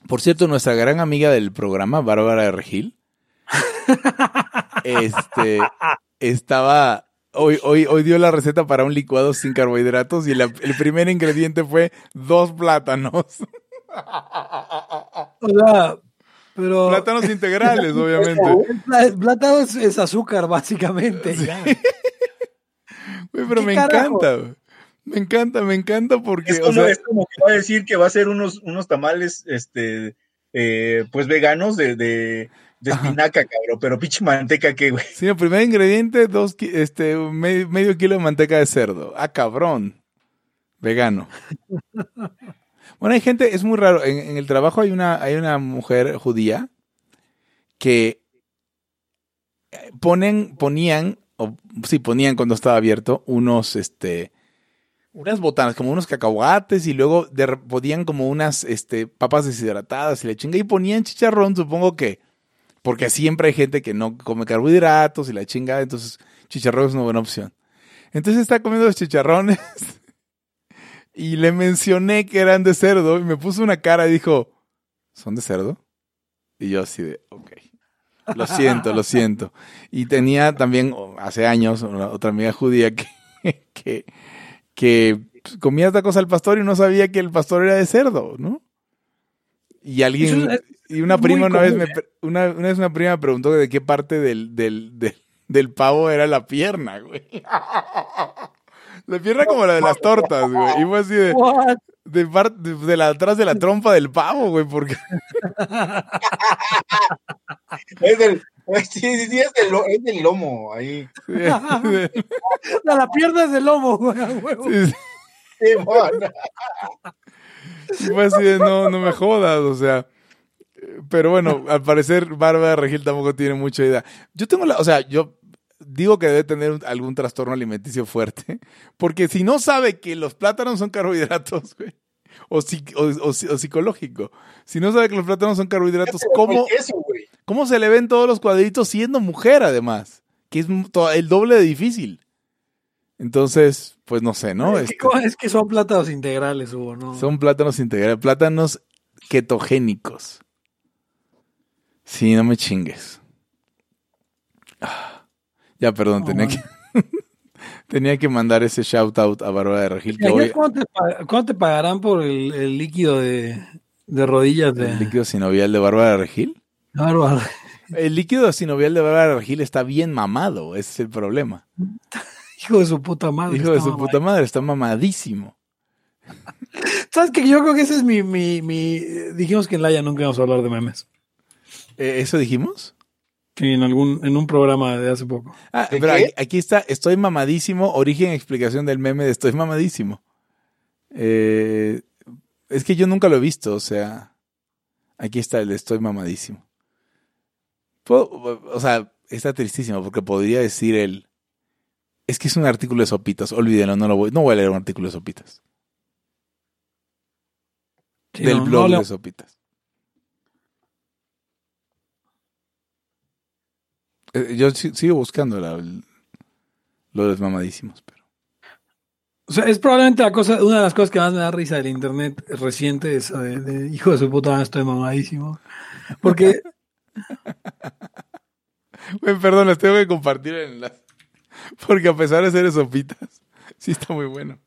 Por cierto, nuestra gran amiga del programa, Bárbara Regil, estaba... Hoy dio la receta para un licuado sin carbohidratos y el primer ingrediente fue 2 plátanos. O sea, pero... Plátanos integrales, obviamente. Plátanos es azúcar, básicamente. Sí. Ya. Wey, pero me encanta, wey. Me encanta porque... Esto no es como que va a decir que va a ser unos tamales pues veganos de espinaca, cabrón, pero pinche manteca, ¿qué, güey? Sí, el primer ingrediente, 2 medio kilo de manteca de cerdo. Ah, cabrón. Vegano. Bueno, hay gente, es muy raro. En el trabajo hay una mujer judía que ponían cuando estaba abierto unas botanas, como unos cacahuates, y luego podían como unas papas deshidratadas y la chinga, y ponían chicharrón, supongo que porque siempre hay gente que no come carbohidratos y la chingada, entonces chicharrón es una buena opción. Entonces está comiendo los chicharrones y le mencioné que eran de cerdo y me puso una cara y dijo, ¿son de cerdo? Y yo así de, ok. Lo siento, lo siento. Y tenía también, hace años, otra amiga judía que comía tacos al pastor y no sabía que el pastor era de cerdo, ¿no? Y alguien, y una prima una vez, una prima me preguntó de qué parte del pavo era la pierna, güey. La pierna como la de las tortas, güey. Y fue así de atrás de la trompa del pavo, güey, porque... Sí, es del lomo, ahí. Sí, la pierna es del lomo, güey. Sí, sí. Y fue así de, no me jodas, o sea... Pero bueno, al parecer Bárbara Regil tampoco tiene mucha idea. Yo tengo la... O sea, yo... Digo que debe tener algún trastorno alimenticio fuerte, porque si no sabe que los plátanos son carbohidratos, güey, o psicológico, si no sabe que los plátanos son carbohidratos, ¿cómo se le ven todos los cuadritos siendo mujer además? Que es el doble de difícil. Entonces, pues no sé, ¿no? Es que son plátanos integrales, Hugo, ¿no? Son plátanos integrales, plátanos ketogénicos. Sí, no me chingues. Ya, perdón, tenía que mandar ese shout-out a Bárbara de Regil. ¿Cuánto te pagarán por el líquido de rodillas? ¿El líquido sinovial de Bárbara de Regil? Bárbara. El líquido sinovial de Bárbara de Regil está bien mamado, ese es el problema. Hijo de su puta madre. Hijo de su puta madre, está mamadísimo. ¿Sabes qué? Yo creo que ese es mi... Dijimos que en Laia nunca íbamos a hablar de memes. ¿Eso dijimos? Sí, en un programa de hace poco. Ah, pero aquí está, estoy mamadísimo, origen, explicación del meme de estoy mamadísimo. Es que yo nunca lo he visto, o sea, aquí está el estoy mamadísimo. O sea, está tristísimo porque podría decir es que es un artículo de Sopitas, olvídenlo, no voy a leer un artículo de Sopitas. Sí, del blog de Sopitas. Yo sigo buscando lo desmamadísimos, pero... O sea, es probablemente una de las cosas que más me da risa del internet reciente es de hijo de su puta, estoy mamadísimo. Porque... Bueno, perdón, les tengo que compartir el enlace. Porque a pesar de ser de Sopitas, sí está muy bueno.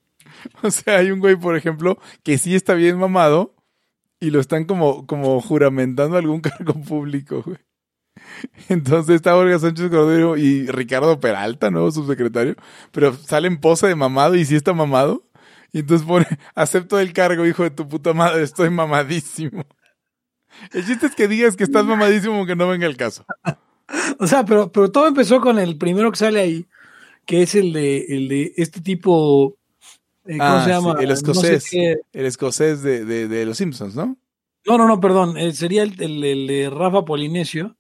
O sea, hay un güey, por ejemplo, que sí está bien mamado y lo están como juramentando a algún cargo público, güey. Entonces está Olga Sánchez Cordero y Ricardo Peralta, nuevo subsecretario, pero sale en pose de mamado y sí está mamado. Y entonces pone, acepto el cargo, hijo de tu puta madre, estoy mamadísimo. El chiste es que digas que estás mamadísimo aunque no venga el caso. O sea, pero todo empezó con el primero que sale ahí, que es el de este tipo, ¿cómo se llama? Sí, el escocés, no sé qué... el escocés de los Simpsons, ¿no? No, perdón, sería el de Rafa Polinesio.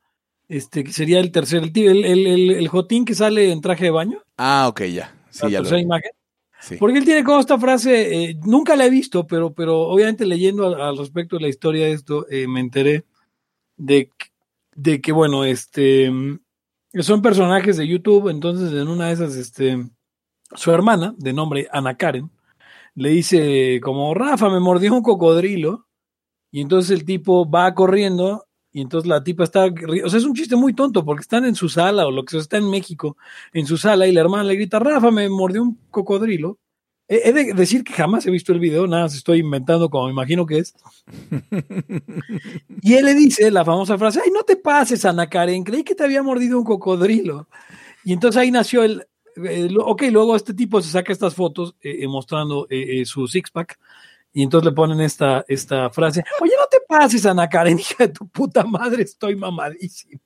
Que sería el tercer, el Jotín que sale en traje de baño. Ah, ok, ya. Sí, la tercera imagen. Sí. Porque él tiene como esta frase, nunca la he visto, pero obviamente leyendo al respecto de la historia de esto, me enteré de que, bueno, son personajes de YouTube, entonces en una de esas, su hermana, de nombre Ana Karen, le dice como, Rafa, me mordió un cocodrilo, y entonces el tipo va corriendo. Y entonces la tipa está... O sea, es un chiste muy tonto porque están en su sala o lo que sea, está en México, en su sala, y la hermana le grita, Rafa, me mordió un cocodrilo. He de decir que jamás he visto el video, nada, se estoy inventando como me imagino que es. Y él le dice la famosa frase, ay, no te pases, Ana Karen, creí que te había mordido un cocodrilo. Y entonces ahí nació luego este tipo se saca estas fotos mostrando su six-pack. Y entonces le ponen esta frase, oye, no te pases, Ana Karen, hija de tu puta madre, estoy mamadísimo.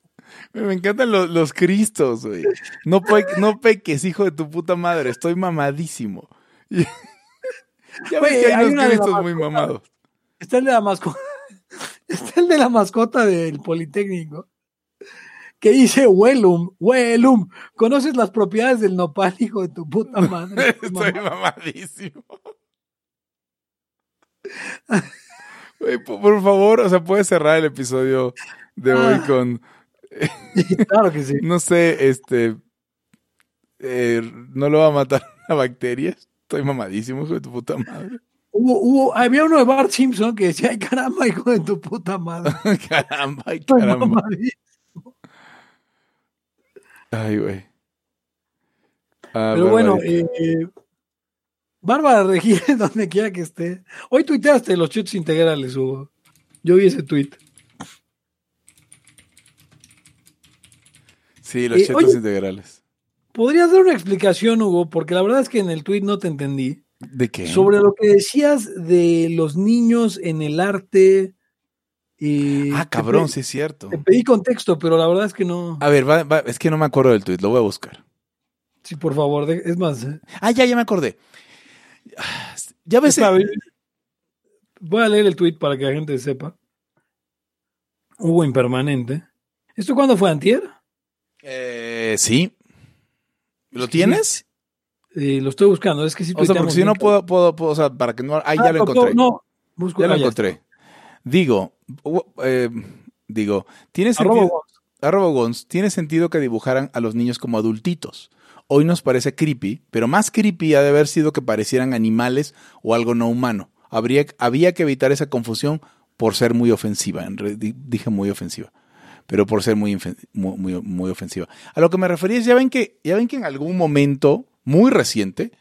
Me encantan los cristos, güey. No peques, hijo de tu puta madre, estoy mamadísimo. Ya ves que hay unos cristos muy mamados. Está el de la mascota del Politécnico, que dice, huelum, ¿conoces las propiedades del nopal, hijo de tu puta madre? Estoy mamadísimo. Wey, por favor, o sea, puedes cerrar el episodio de hoy con claro que sí. No sé, no lo va a matar la bacteria. Estoy mamadísimo, hijo de tu puta madre. Había uno de Bart Simpson que decía, ay, caramba, hijo de tu puta madre. Caramba, ay, caramba. Ay, güey. Ah, pero bueno, Bárbara Regil, donde quiera que esté. Hoy tuiteaste los chetos integrales, Hugo. Yo vi ese tuit. Sí, los chetos integrales. ¿Podrías dar una explicación, Hugo? Porque la verdad es que en el tuit no te entendí. ¿De qué? Sobre lo que decías de los niños en el arte. Cabrón, sí es cierto. Te pedí contexto, pero la verdad es que no. A ver, es que no me acuerdo del tuit, lo voy a buscar. Sí, por favor, es más. Ya me acordé. Ya ves. Voy a leer el tuit para que la gente sepa. Hugo Impermanente. ¿Esto cuándo fue, antier? Sí. ¿Lo tienes? Lo estoy buscando, es que si tuiteamos... O sea, porque si no puedo, o sea, para que no... ya lo encontré. No, busco, ya lo encontré. Digo, tiene sentido... @Gons, tiene sentido que dibujaran a los niños como adultitos. Hoy nos parece creepy, pero más creepy ha de haber sido que parecieran animales o algo no humano. Había que evitar esa confusión por ser muy ofensiva. Dije muy ofensiva, pero por ser muy ofensiva. A lo que me refería es, ya ven que en algún momento muy reciente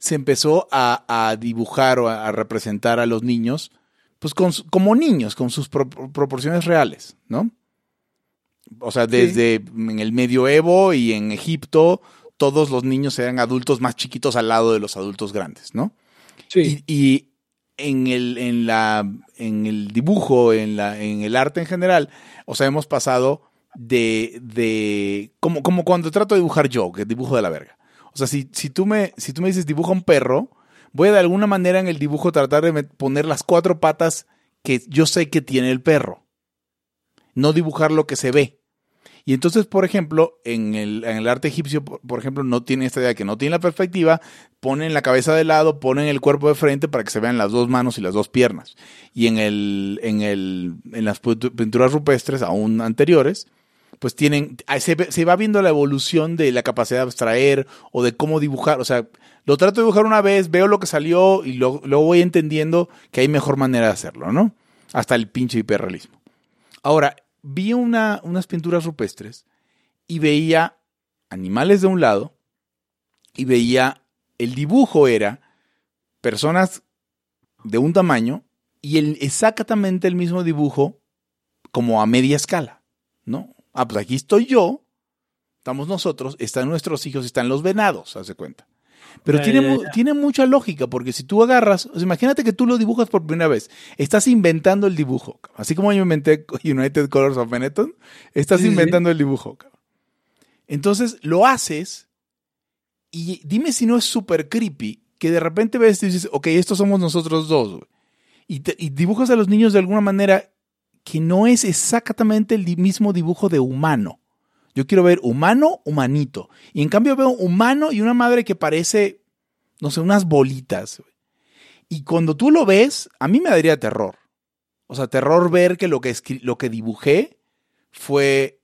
se empezó a dibujar o a representar a los niños pues como niños, con sus proporciones reales, ¿no? O sea, desde en el medioevo y en Egipto, todos los niños eran adultos más chiquitos al lado de los adultos grandes, ¿no? Sí. Y en el dibujo, en el arte en general, o sea, hemos pasado de como cuando trato de dibujar yo, que dibujo de la verga. O sea, si tú me dices dibuja un perro, voy a de alguna manera en el dibujo tratar de poner las cuatro patas que yo sé que tiene el perro. No dibujar lo que se ve. Y entonces, por ejemplo, en el arte egipcio, por ejemplo, no tiene esta idea, que no tiene la perspectiva, ponen la cabeza de lado, ponen el cuerpo de frente para que se vean las dos manos y las dos piernas. Y en las pinturas rupestres aún anteriores, pues se va viendo la evolución de la capacidad de abstraer o de cómo dibujar. O sea, lo trato de dibujar una vez, veo lo que salió y lo voy entendiendo que hay mejor manera de hacerlo, ¿no? Hasta el pinche hiperrealismo. Ahora, vi unas pinturas rupestres y veía animales de un lado y veía, el dibujo era personas de un tamaño y exactamente el mismo dibujo como a media escala, ¿no? Pues aquí estoy yo, estamos nosotros, están nuestros hijos, están los venados, haz de cuenta. Pero tiene mucha lógica, porque si tú agarras, o sea, imagínate que tú lo dibujas por primera vez, estás inventando el dibujo, cabrón. Así como yo inventé United Colors of Benetton, estás inventando el dibujo, cabrón. Entonces lo haces y dime si no es súper creepy que de repente ves y dices, ok, estos somos nosotros dos, güey. Y dibujas a los niños de alguna manera que no es exactamente el mismo dibujo de humano. Yo quiero ver humano, humanito. Y en cambio veo humano y una madre que parece, no sé, unas bolitas. Y cuando tú lo ves, a mí me daría terror. O sea, terror ver que lo que dibujé fue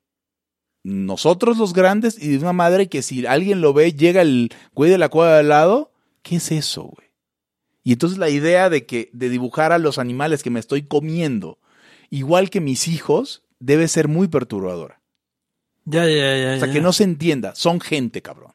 nosotros los grandes y de una madre que si alguien lo ve, llega el güey de la cueva de al lado. ¿Qué es eso, güey? Y entonces la idea de dibujar a los animales que me estoy comiendo, igual que mis hijos, debe ser muy perturbadora. Ya. O sea, que no se entienda. Son gente, cabrón.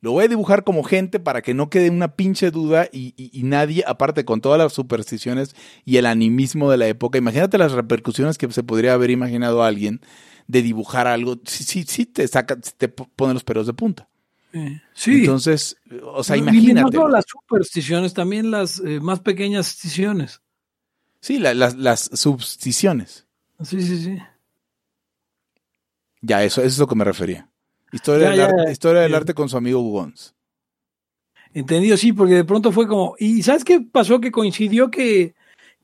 Lo voy a dibujar como gente para que no quede una pinche duda y nadie, aparte con todas las supersticiones y el animismo de la época, imagínate las repercusiones que se podría haber imaginado alguien de dibujar algo. Sí, te pone los pelos de punta. Sí. Entonces, o sea, imagínate. Y no solo las supersticiones, también las más pequeñas escisiones. Sí, las substiciones. Sí. Ya, eso es lo que me refería. Historia del arte con su amigo Hugo González. Entendido, sí, porque de pronto fue como... ¿Y sabes qué pasó? Que coincidió que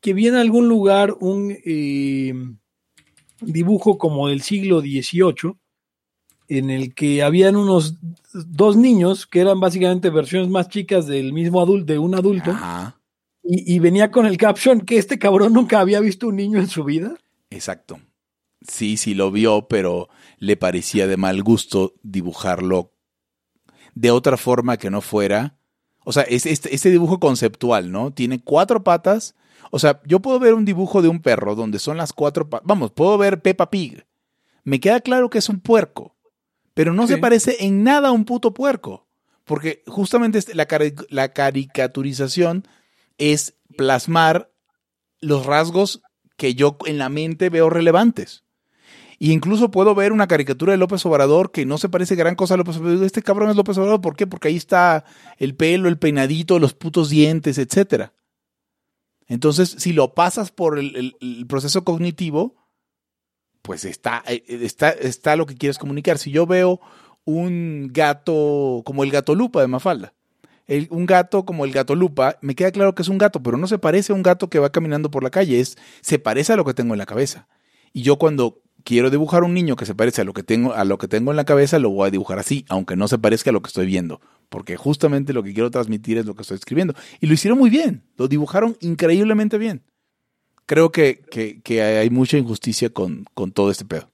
vi en algún lugar un dibujo como del siglo XVIII, en el que habían unos dos niños que eran básicamente versiones más chicas del mismo adulto, de un adulto. Ajá. Y venía con el caption que este cabrón nunca había visto un niño en su vida. Exacto. Sí, lo vio, pero le parecía de mal gusto dibujarlo de otra forma que no fuera O sea, este dibujo conceptual, ¿no? Tiene cuatro patas. O sea, yo puedo ver un dibujo de un perro donde son las cuatro patas. Vamos, puedo ver Peppa Pig. Me queda claro que es un puerco, pero no se parece en nada a un puto puerco. Porque justamente la caricaturización es plasmar los rasgos que yo en la mente veo relevantes. Y incluso puedo ver una caricatura de López Obrador que no se parece gran cosa a López Obrador. Este cabrón es López Obrador. ¿Por qué? Porque ahí está el pelo, el peinadito, los putos dientes, etcétera. Entonces, si lo pasas por el proceso cognitivo, pues está lo que quieres comunicar. Si yo veo un gato como el Gato Lupa de Mafalda, un gato como el Gato Lupa, me queda claro que es un gato, pero no se parece a un gato que va caminando por la calle. Se parece a lo que tengo en la cabeza. Y yo cuando quiero dibujar un niño que se parece a lo que tengo en la cabeza, lo voy a dibujar así, aunque no se parezca a lo que estoy viendo, porque justamente lo que quiero transmitir es lo que estoy escribiendo. Y lo hicieron muy bien, lo dibujaron increíblemente bien. Creo que hay mucha injusticia con todo este pedo,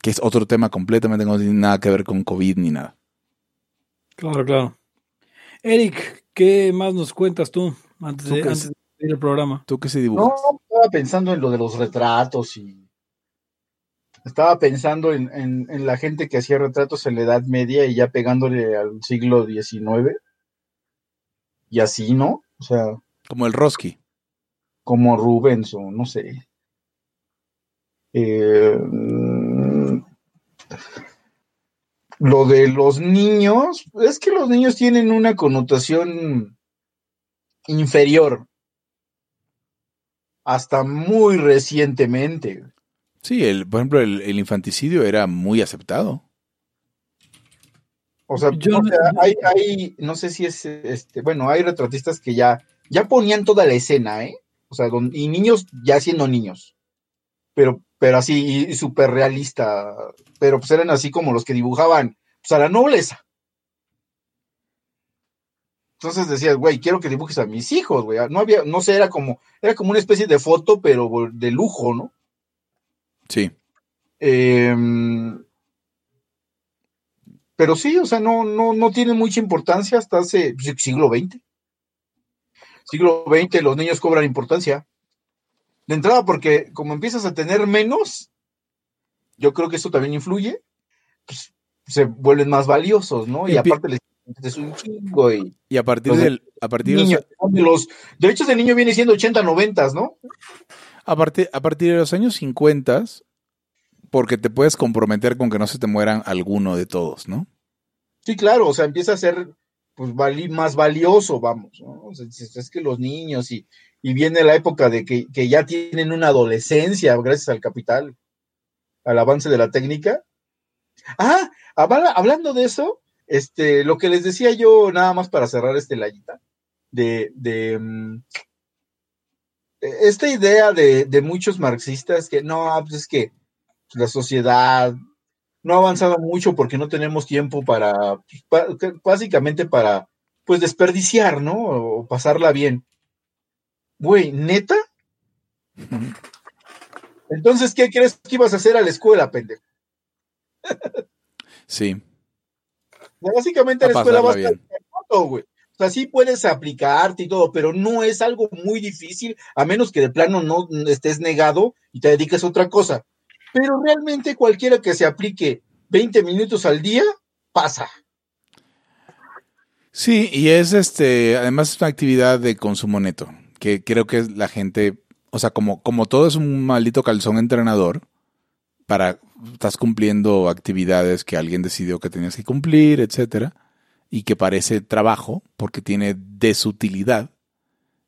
que es otro tema completamente, no tiene nada que ver con COVID ni nada. Claro, claro. Eric, ¿qué más nos cuentas tú antes de el programa? ¿Tú qué se dibujas? No, estaba pensando en lo de los retratos y estaba pensando en la gente que hacía retratos en la Edad Media y ya pegándole al siglo XIX y así, ¿no? O sea, como el Roski, como Rubens o no sé. Lo de los niños, es que los niños tienen una connotación inferior hasta muy recientemente. Sí, por ejemplo, el infanticidio era muy aceptado. O sea, hay no sé si es bueno, hay retratistas que ya ponían toda la escena, o sea, y niños ya siendo niños, pero así, y súper realista, pero pues eran así como los que dibujaban, pues, a la nobleza. Entonces decías, güey, quiero que dibujes a mis hijos, güey. No había, no sé, era como una especie de foto, pero de lujo, ¿no? Sí. Pero sí, o sea, no tiene mucha importancia hasta hace siglo XX. Siglo XX los niños cobran importancia. De entrada, porque como empiezas a tener menos, yo creo que eso también influye, pues, se vuelven más valiosos, ¿no? Y aparte les es un chingo. Y a partir del niño, los derechos del niño viene siendo 80, 90, ¿no? A partir de los años 50, porque te puedes comprometer con que no se te mueran alguno de todos, ¿no? Sí, claro, o sea, empieza a ser pues más valioso, vamos, ¿no? O sea, es que los niños y viene la época de que ya tienen una adolescencia gracias al capital, al avance de la técnica. Ah, hablando de eso, lo que les decía yo, nada más para cerrar layita, de esta idea de muchos marxistas que no, pues es que la sociedad no ha avanzado mucho porque no tenemos tiempo para básicamente para, pues, desperdiciar, ¿no? O pasarla bien. Güey, ¿neta? Entonces, ¿qué crees que ibas a hacer a la escuela, pendejo? Sí. Básicamente la escuela va a estar todo, güey. O sea, sí puedes aplicarte y todo, pero no es algo muy difícil, a menos que de plano no estés negado y te dediques a otra cosa. Pero realmente cualquiera que se aplique 20 minutos al día, pasa. Sí, y es además es una actividad de consumo neto, que creo que la gente, o sea, como todo es un maldito calzón entrenador, estás cumpliendo actividades que alguien decidió que tenías que cumplir, etcétera, y que parece trabajo porque tiene desutilidad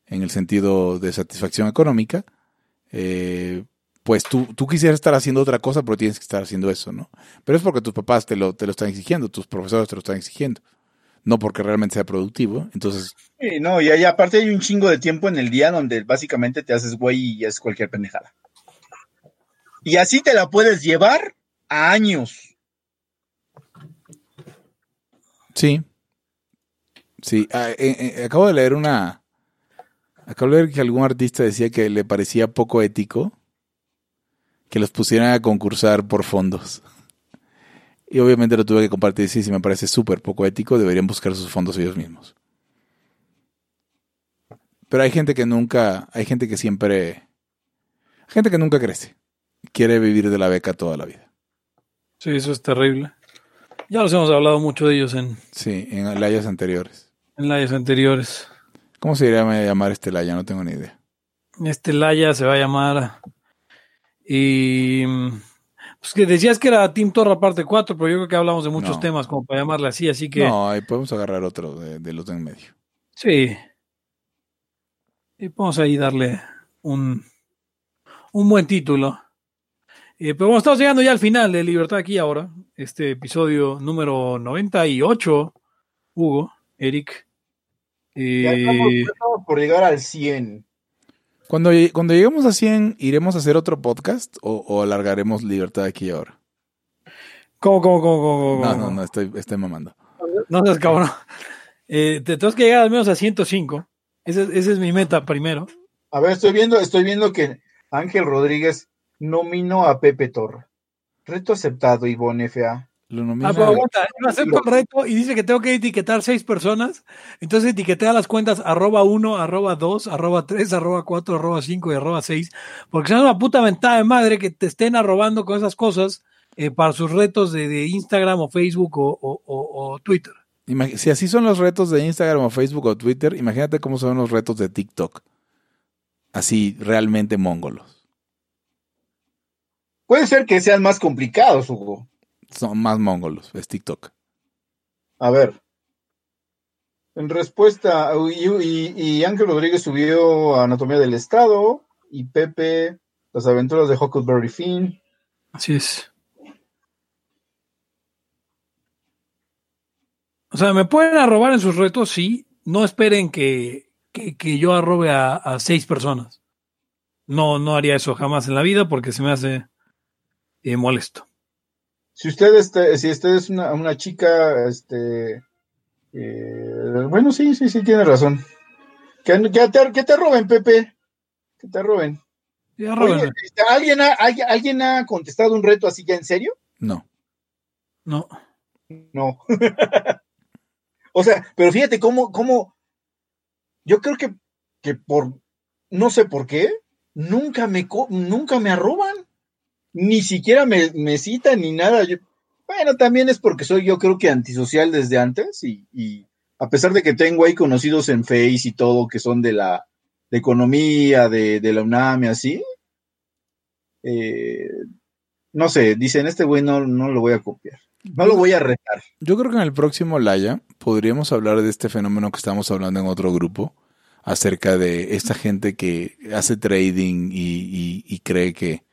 en el sentido de satisfacción económica, pues tú quisieras estar haciendo otra cosa, pero tienes que estar haciendo eso, ¿no? Pero es porque tus papás te lo están exigiendo, tus profesores te lo están exigiendo, no porque realmente sea productivo, entonces... Sí, no, y aparte hay un chingo de tiempo en el día donde básicamente te haces güey y es cualquier pendejada. Y así te la puedes llevar a años. Sí. Sí. Acabo de leer que algún artista decía que le parecía poco ético que los pusieran a concursar por fondos. y obviamente lo tuve que compartir. Sí, me parece súper poco ético, deberían buscar sus fondos ellos mismos. Pero hay gente que nunca, gente que nunca crece, quiere vivir de la beca toda la vida. Sí, eso es terrible. Ya los hemos hablado mucho de ellos en layas anteriores. En layas anteriores. ¿Cómo se iría a llamar este laya? No tengo ni idea. Este laya se va a llamar... Y... Pues que decías que era Team Torra parte 4, pero yo creo que hablamos de muchos temas como para llamarle así que... No, ahí podemos agarrar otro de los de en medio. Sí. Y podemos ahí darle un buen título. Pero bueno, estamos llegando ya al final de Libertad Aquí Ahora. Este episodio número 98, Hugo, Eric. Ya estamos por llegar al 100. Cuando lleguemos a 100, ¿iremos a hacer otro podcast o alargaremos Libertad Aquí Ahora? ¿Cómo? No, estoy mamando. No seas cabrón. Te tenemos que llegar al menos a 105. Esa es mi meta primero. A ver, estoy viendo que Ángel Rodríguez nominó a Pepe Torra. Reto aceptado, Ivonne F.A. Lo nomina. Pero aguanta, yo acepto el reto y dice que tengo que etiquetar 6 personas. Entonces etiqueté a las cuentas @1, @2, @3, @4, @5 y @6. Porque es una puta ventada de madre que te estén arrobando con esas cosas para sus retos de Instagram o Facebook o Twitter. Si así son los retos de Instagram o Facebook o Twitter, imagínate cómo son los retos de TikTok. Así, realmente mongolos. Puede ser que sean más complicados, Hugo. Son más mongolos, es TikTok. A ver. En respuesta, y Ángel Rodríguez subió a Anatomía del Estado, y Pepe, Las Aventuras de Huckleberry Finn. Así es. O sea, me pueden arrobar en sus retos, sí. No esperen que yo arrobe a 6 personas. No haría eso jamás en la vida porque se me hace... molesto. Si usted es una chica, bueno, sí, tiene razón. Que te roben, Pepe. Que te roben. Ya, oye, ¿alguien ha contestado un reto así ya en serio? No. O sea, pero fíjate cómo yo creo que por no sé por qué nunca me arroban. Ni siquiera me citan ni nada. Bueno, también es porque soy yo creo que antisocial desde antes y a pesar de que tengo ahí conocidos en Face y todo que son de economía, de la UNAM y así, no sé, dicen este güey no lo voy a copiar, no lo voy a retar. Yo creo que en el próximo Laia podríamos hablar de este fenómeno que estamos hablando en otro grupo acerca de esta gente que hace trading y cree que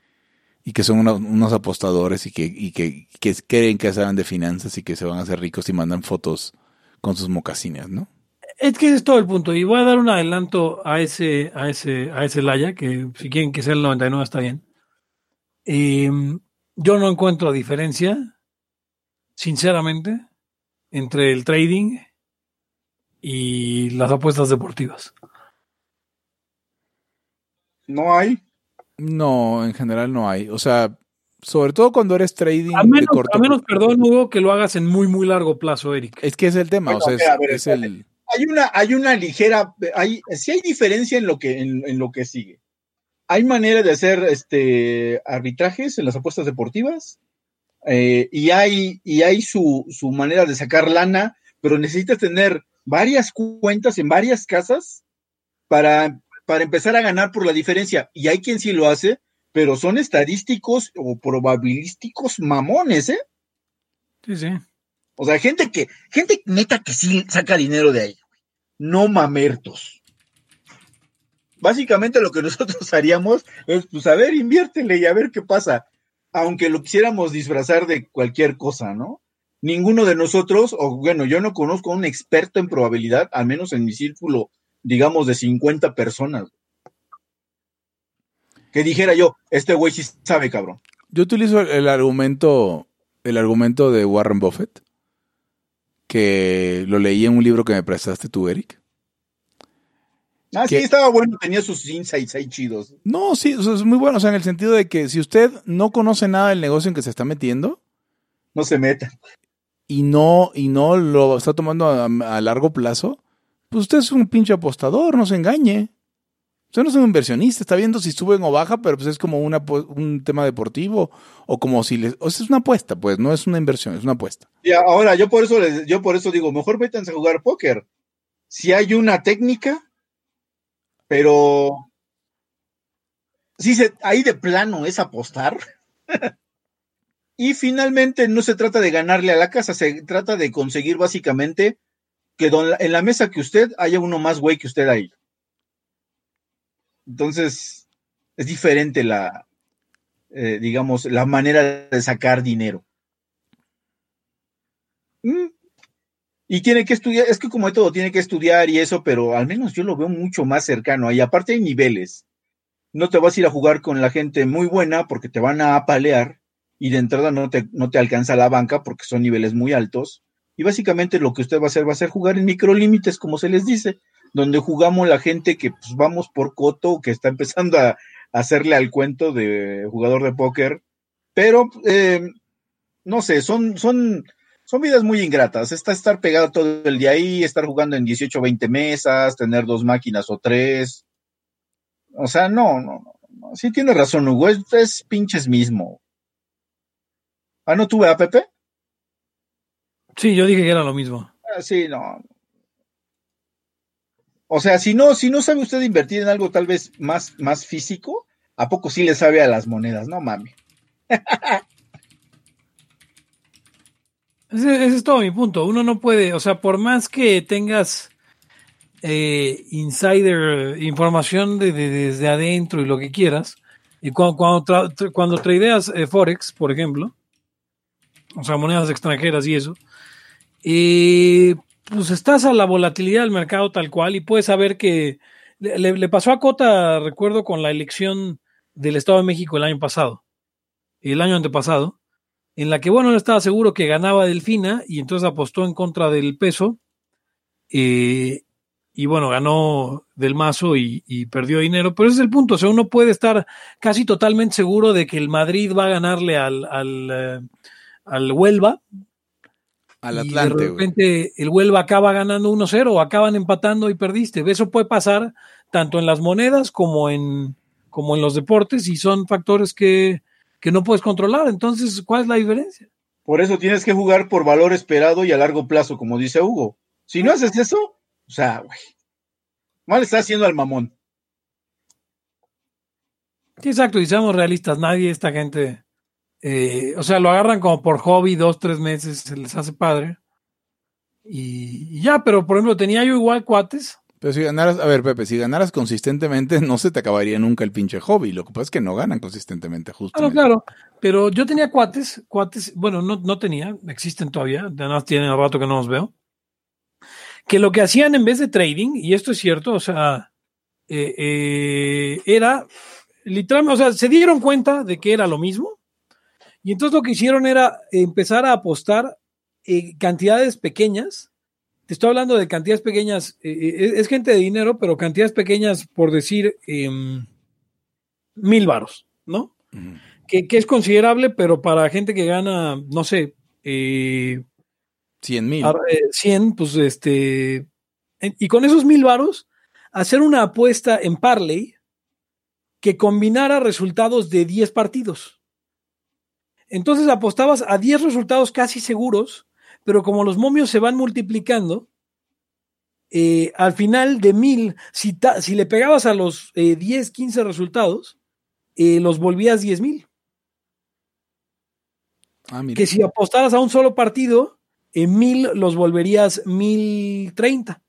y que son unos apostadores y que creen que saben de finanzas y que se van a hacer ricos y mandan fotos con sus mocasines, ¿no? Es que ese es todo el punto. Y voy a dar un adelanto a ese Laia, que si quieren que sea el 99 está bien. Yo no encuentro diferencia, sinceramente, entre el trading y las apuestas deportivas. No hay. No, en general no hay. O sea, sobre todo cuando eres trading de corto. A menos, perdón, Hugo, que lo hagas en muy, muy largo plazo, Eric. Es que es el tema. Bueno, o sea, a ver. Hay una ligera, sí hay diferencia en lo que sigue. Hay manera de hacer arbitrajes en las apuestas deportivas y hay su manera de sacar lana, pero necesitas tener varias cuentas en varias casas para empezar a ganar por la diferencia, y hay quien sí lo hace, pero son estadísticos o probabilísticos mamones, ¿eh? Sí. O sea, gente neta que sí saca dinero de ahí, no mamertos. Básicamente lo que nosotros haríamos es, pues a ver, inviértele y a ver qué pasa, aunque lo quisiéramos disfrazar de cualquier cosa, ¿no? Ninguno de nosotros, o bueno, yo no conozco a un experto en probabilidad, al menos en mi círculo digamos de 50 personas que dijera yo, este güey sí sabe, cabrón. Yo utilizo el argumento de Warren Buffett que lo leí en un libro que me prestaste tú, Eric. Sí, estaba bueno, tenía sus insights ahí chidos. No, sí, o sea, es muy bueno, o sea, en el sentido de que si usted no conoce nada del negocio en que se está metiendo, no se metan. Y no lo está tomando a largo plazo, pues usted es un pinche apostador, no se engañe. Usted no es un inversionista, está viendo si suben o baja, pero pues es como un tema deportivo, o como si les... O sea, es una apuesta, pues, no es una inversión, es una apuesta. Y ahora, yo por eso digo, mejor vétanse a jugar póker. Si hay una técnica, pero... Sí, ahí de plano es apostar. Y finalmente no se trata de ganarle a la casa, se trata de conseguir básicamente que en la mesa que usted haya uno más güey que usted ahí. Entonces es diferente la, digamos, la manera de sacar dinero. Y tiene que estudiar, es que como de todo tiene que estudiar y eso, pero al menos yo lo veo mucho más cercano. Y aparte hay niveles. No te vas a ir a jugar con la gente muy buena porque te van a apalear y de entrada no te alcanza la banca porque son niveles muy altos. Y básicamente lo que usted va a ser jugar en microlímites, como se les dice, donde jugamos la gente que pues, vamos por coto, que está empezando a hacerle al cuento de jugador de póker. Pero, no sé, son vidas muy ingratas. Estar pegado todo el día ahí, estar jugando en 18 o 20 mesas, tener 2 máquinas o 3... O sea, no. Sí tiene razón, Hugo. Es pinches mismo. Ah, ¿no tuve a Pepe? Sí, yo dije que era lo mismo. Sí, no. O sea, si no sabe usted invertir en algo tal vez más físico, ¿a poco sí le sabe a las monedas? No mami. Ese es todo mi punto. Uno no puede, o sea, por más que tengas... insider información desde adentro y lo que quieras, y cuando tradeas Forex, por ejemplo, o sea, monedas extranjeras y eso, pues estás a la volatilidad del mercado tal cual, y puedes saber que le pasó a Cota, recuerdo, con la elección del Estado de México el año pasado, el año antepasado, en la que, bueno, él estaba seguro que ganaba Delfina, y entonces apostó en contra del peso, y bueno, ganó del mazo y perdió dinero, pero ese es el punto, o sea, uno puede estar casi totalmente seguro de que el Madrid va a ganarle al Huelva, al Atlante, y de repente El Huelva acaba ganando 1-0 o acaban empatando y perdiste. Eso puede pasar tanto en las monedas como en los deportes, y son factores que no puedes controlar. Entonces, ¿cuál es la diferencia? Por eso tienes que jugar por valor esperado y a largo plazo, como dice Hugo. Si no haces eso, o sea, güey, mal está haciendo al mamón. Sí, exacto, y seamos realistas, nadie, esta gente, o sea, lo agarran como por hobby 2-3 meses, se les hace padre. Y ya, pero por ejemplo, tenía yo igual cuates. Pero si ganaras, a ver, Pepe, si ganaras consistentemente, no se te acabaría nunca el pinche hobby. Lo que pasa es que no ganan consistentemente, justo. Claro, pero yo tenía cuates, bueno, no tenía, existen todavía, además tienen un rato que no los veo. Que lo que hacían en vez de trading, y esto es cierto, o sea, era literalmente, o sea, se dieron cuenta de que era lo mismo, y entonces lo que hicieron era empezar a apostar cantidades pequeñas. Te estoy hablando de cantidades pequeñas, es gente de dinero, pero cantidades pequeñas, por decir, 1,000 varos, ¿no? Uh-huh. Que es considerable, pero para gente que gana, no sé, 100,000. 100, pues y con esos 1,000 varos, hacer una apuesta en parlay que combinara resultados de 10 partidos. Entonces apostabas a 10 resultados casi seguros, pero como los momios se van multiplicando, al final de 1,000, si le pegabas a los 10, 15 resultados, los volvías 10,000. Ah, mira. Que si apostaras a un solo partido, en 1,000 los volverías 1,030.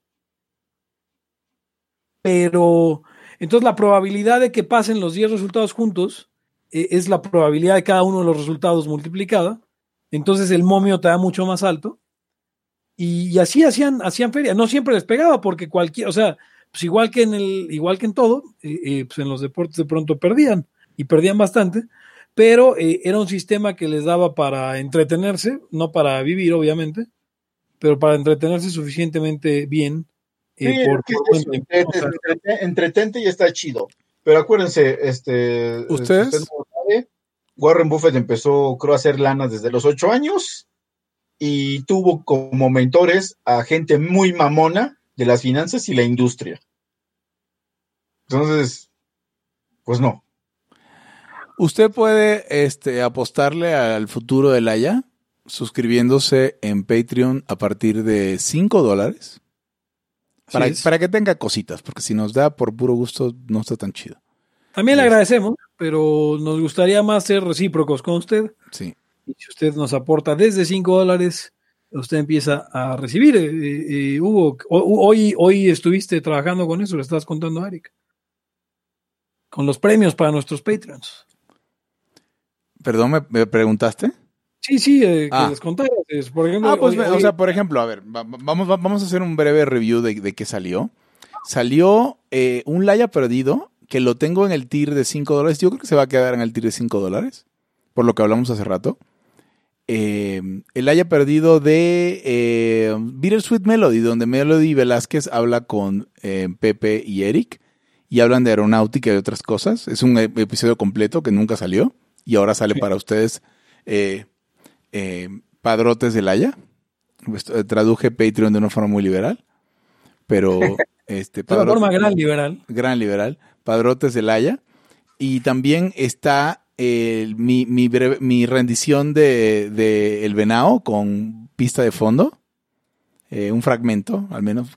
Pero entonces la probabilidad de que pasen los 10 resultados juntos es la probabilidad de cada uno de los resultados multiplicada. Entonces el momio te da mucho más alto. Y así hacían feria. No siempre les pegaba porque o sea, pues igual que en todo, pues en los deportes de pronto perdían y perdían bastante. Pero era un sistema que les daba para entretenerse, no para vivir, obviamente, pero para entretenerse suficientemente bien. Sí, entretente y está chido. Pero acuérdense, ¿Ustedes? Usted no sabe, Warren Buffett empezó, creo, a hacer lana desde los 8 años y tuvo como mentores a gente muy mamona de las finanzas y la industria. Entonces, pues no. ¿Usted puede apostarle al futuro de Laia suscribiéndose en Patreon a partir de $5? Para que tenga cositas, porque si nos da por puro gusto no está tan chido. También le agradecemos, pero nos gustaría más ser recíprocos con usted. Sí. Y si usted nos aporta desde $5, usted empieza a recibir. Hugo, hoy estuviste trabajando con eso, le estás contando a Eric. Con los premios para nuestros Patreons. ¿Perdón, me preguntaste? Sí, que les contaras. Por ejemplo, por ejemplo, a ver, vamos a hacer un breve review de qué salió. Salió un Laia perdido, que lo tengo en el tier de $5. Yo creo que se va a quedar en el tier de $5, por lo que hablamos hace rato. El Laia perdido de Bittersweet Melody, donde Melody Velázquez habla con Pepe y Eric y hablan de aeronáutica y otras cosas. Es un episodio completo que nunca salió y ahora sale para ustedes. Padrotes de Laia. Traduje Patreon de una forma muy liberal, pero de forma gran liberal. Padrotes de Laia. Y también está mi rendición de El Venao con pista de fondo, un fragmento al menos,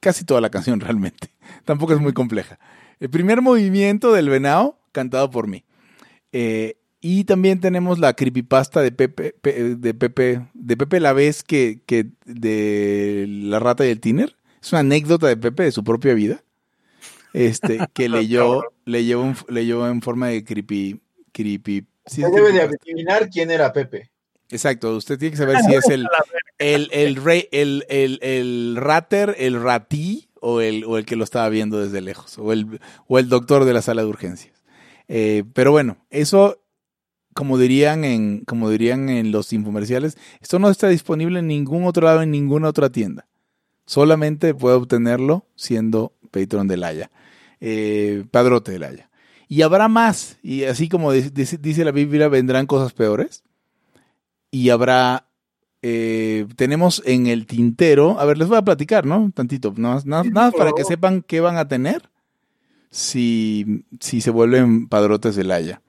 casi toda la canción realmente, tampoco es muy compleja. El primer movimiento del Venao cantado por mí. Y también tenemos la creepypasta de Pepe la vez que de La Rata y el Tíner. Es una anécdota de Pepe de su propia vida. Que leyó en forma de creepy. Sí, usted debe de adivinar quién era Pepe. Exacto, usted tiene que saber si es el rey, el rater, el ratí o el que lo estaba viendo desde lejos, o el doctor de la sala de urgencias. Pero bueno, eso, como dirían en los infomerciales, esto no está disponible en ningún otro lado, en ninguna otra tienda. Solamente puede obtenerlo siendo Patreon de Laia, padrote de Laia. Y habrá más, y así como dice la Biblia, vendrán cosas peores. Y habrá, tenemos en el tintero, a ver, les voy a platicar, ¿no? Tantito, nada para que sepan qué van a tener si se vuelven padrotes de Laia.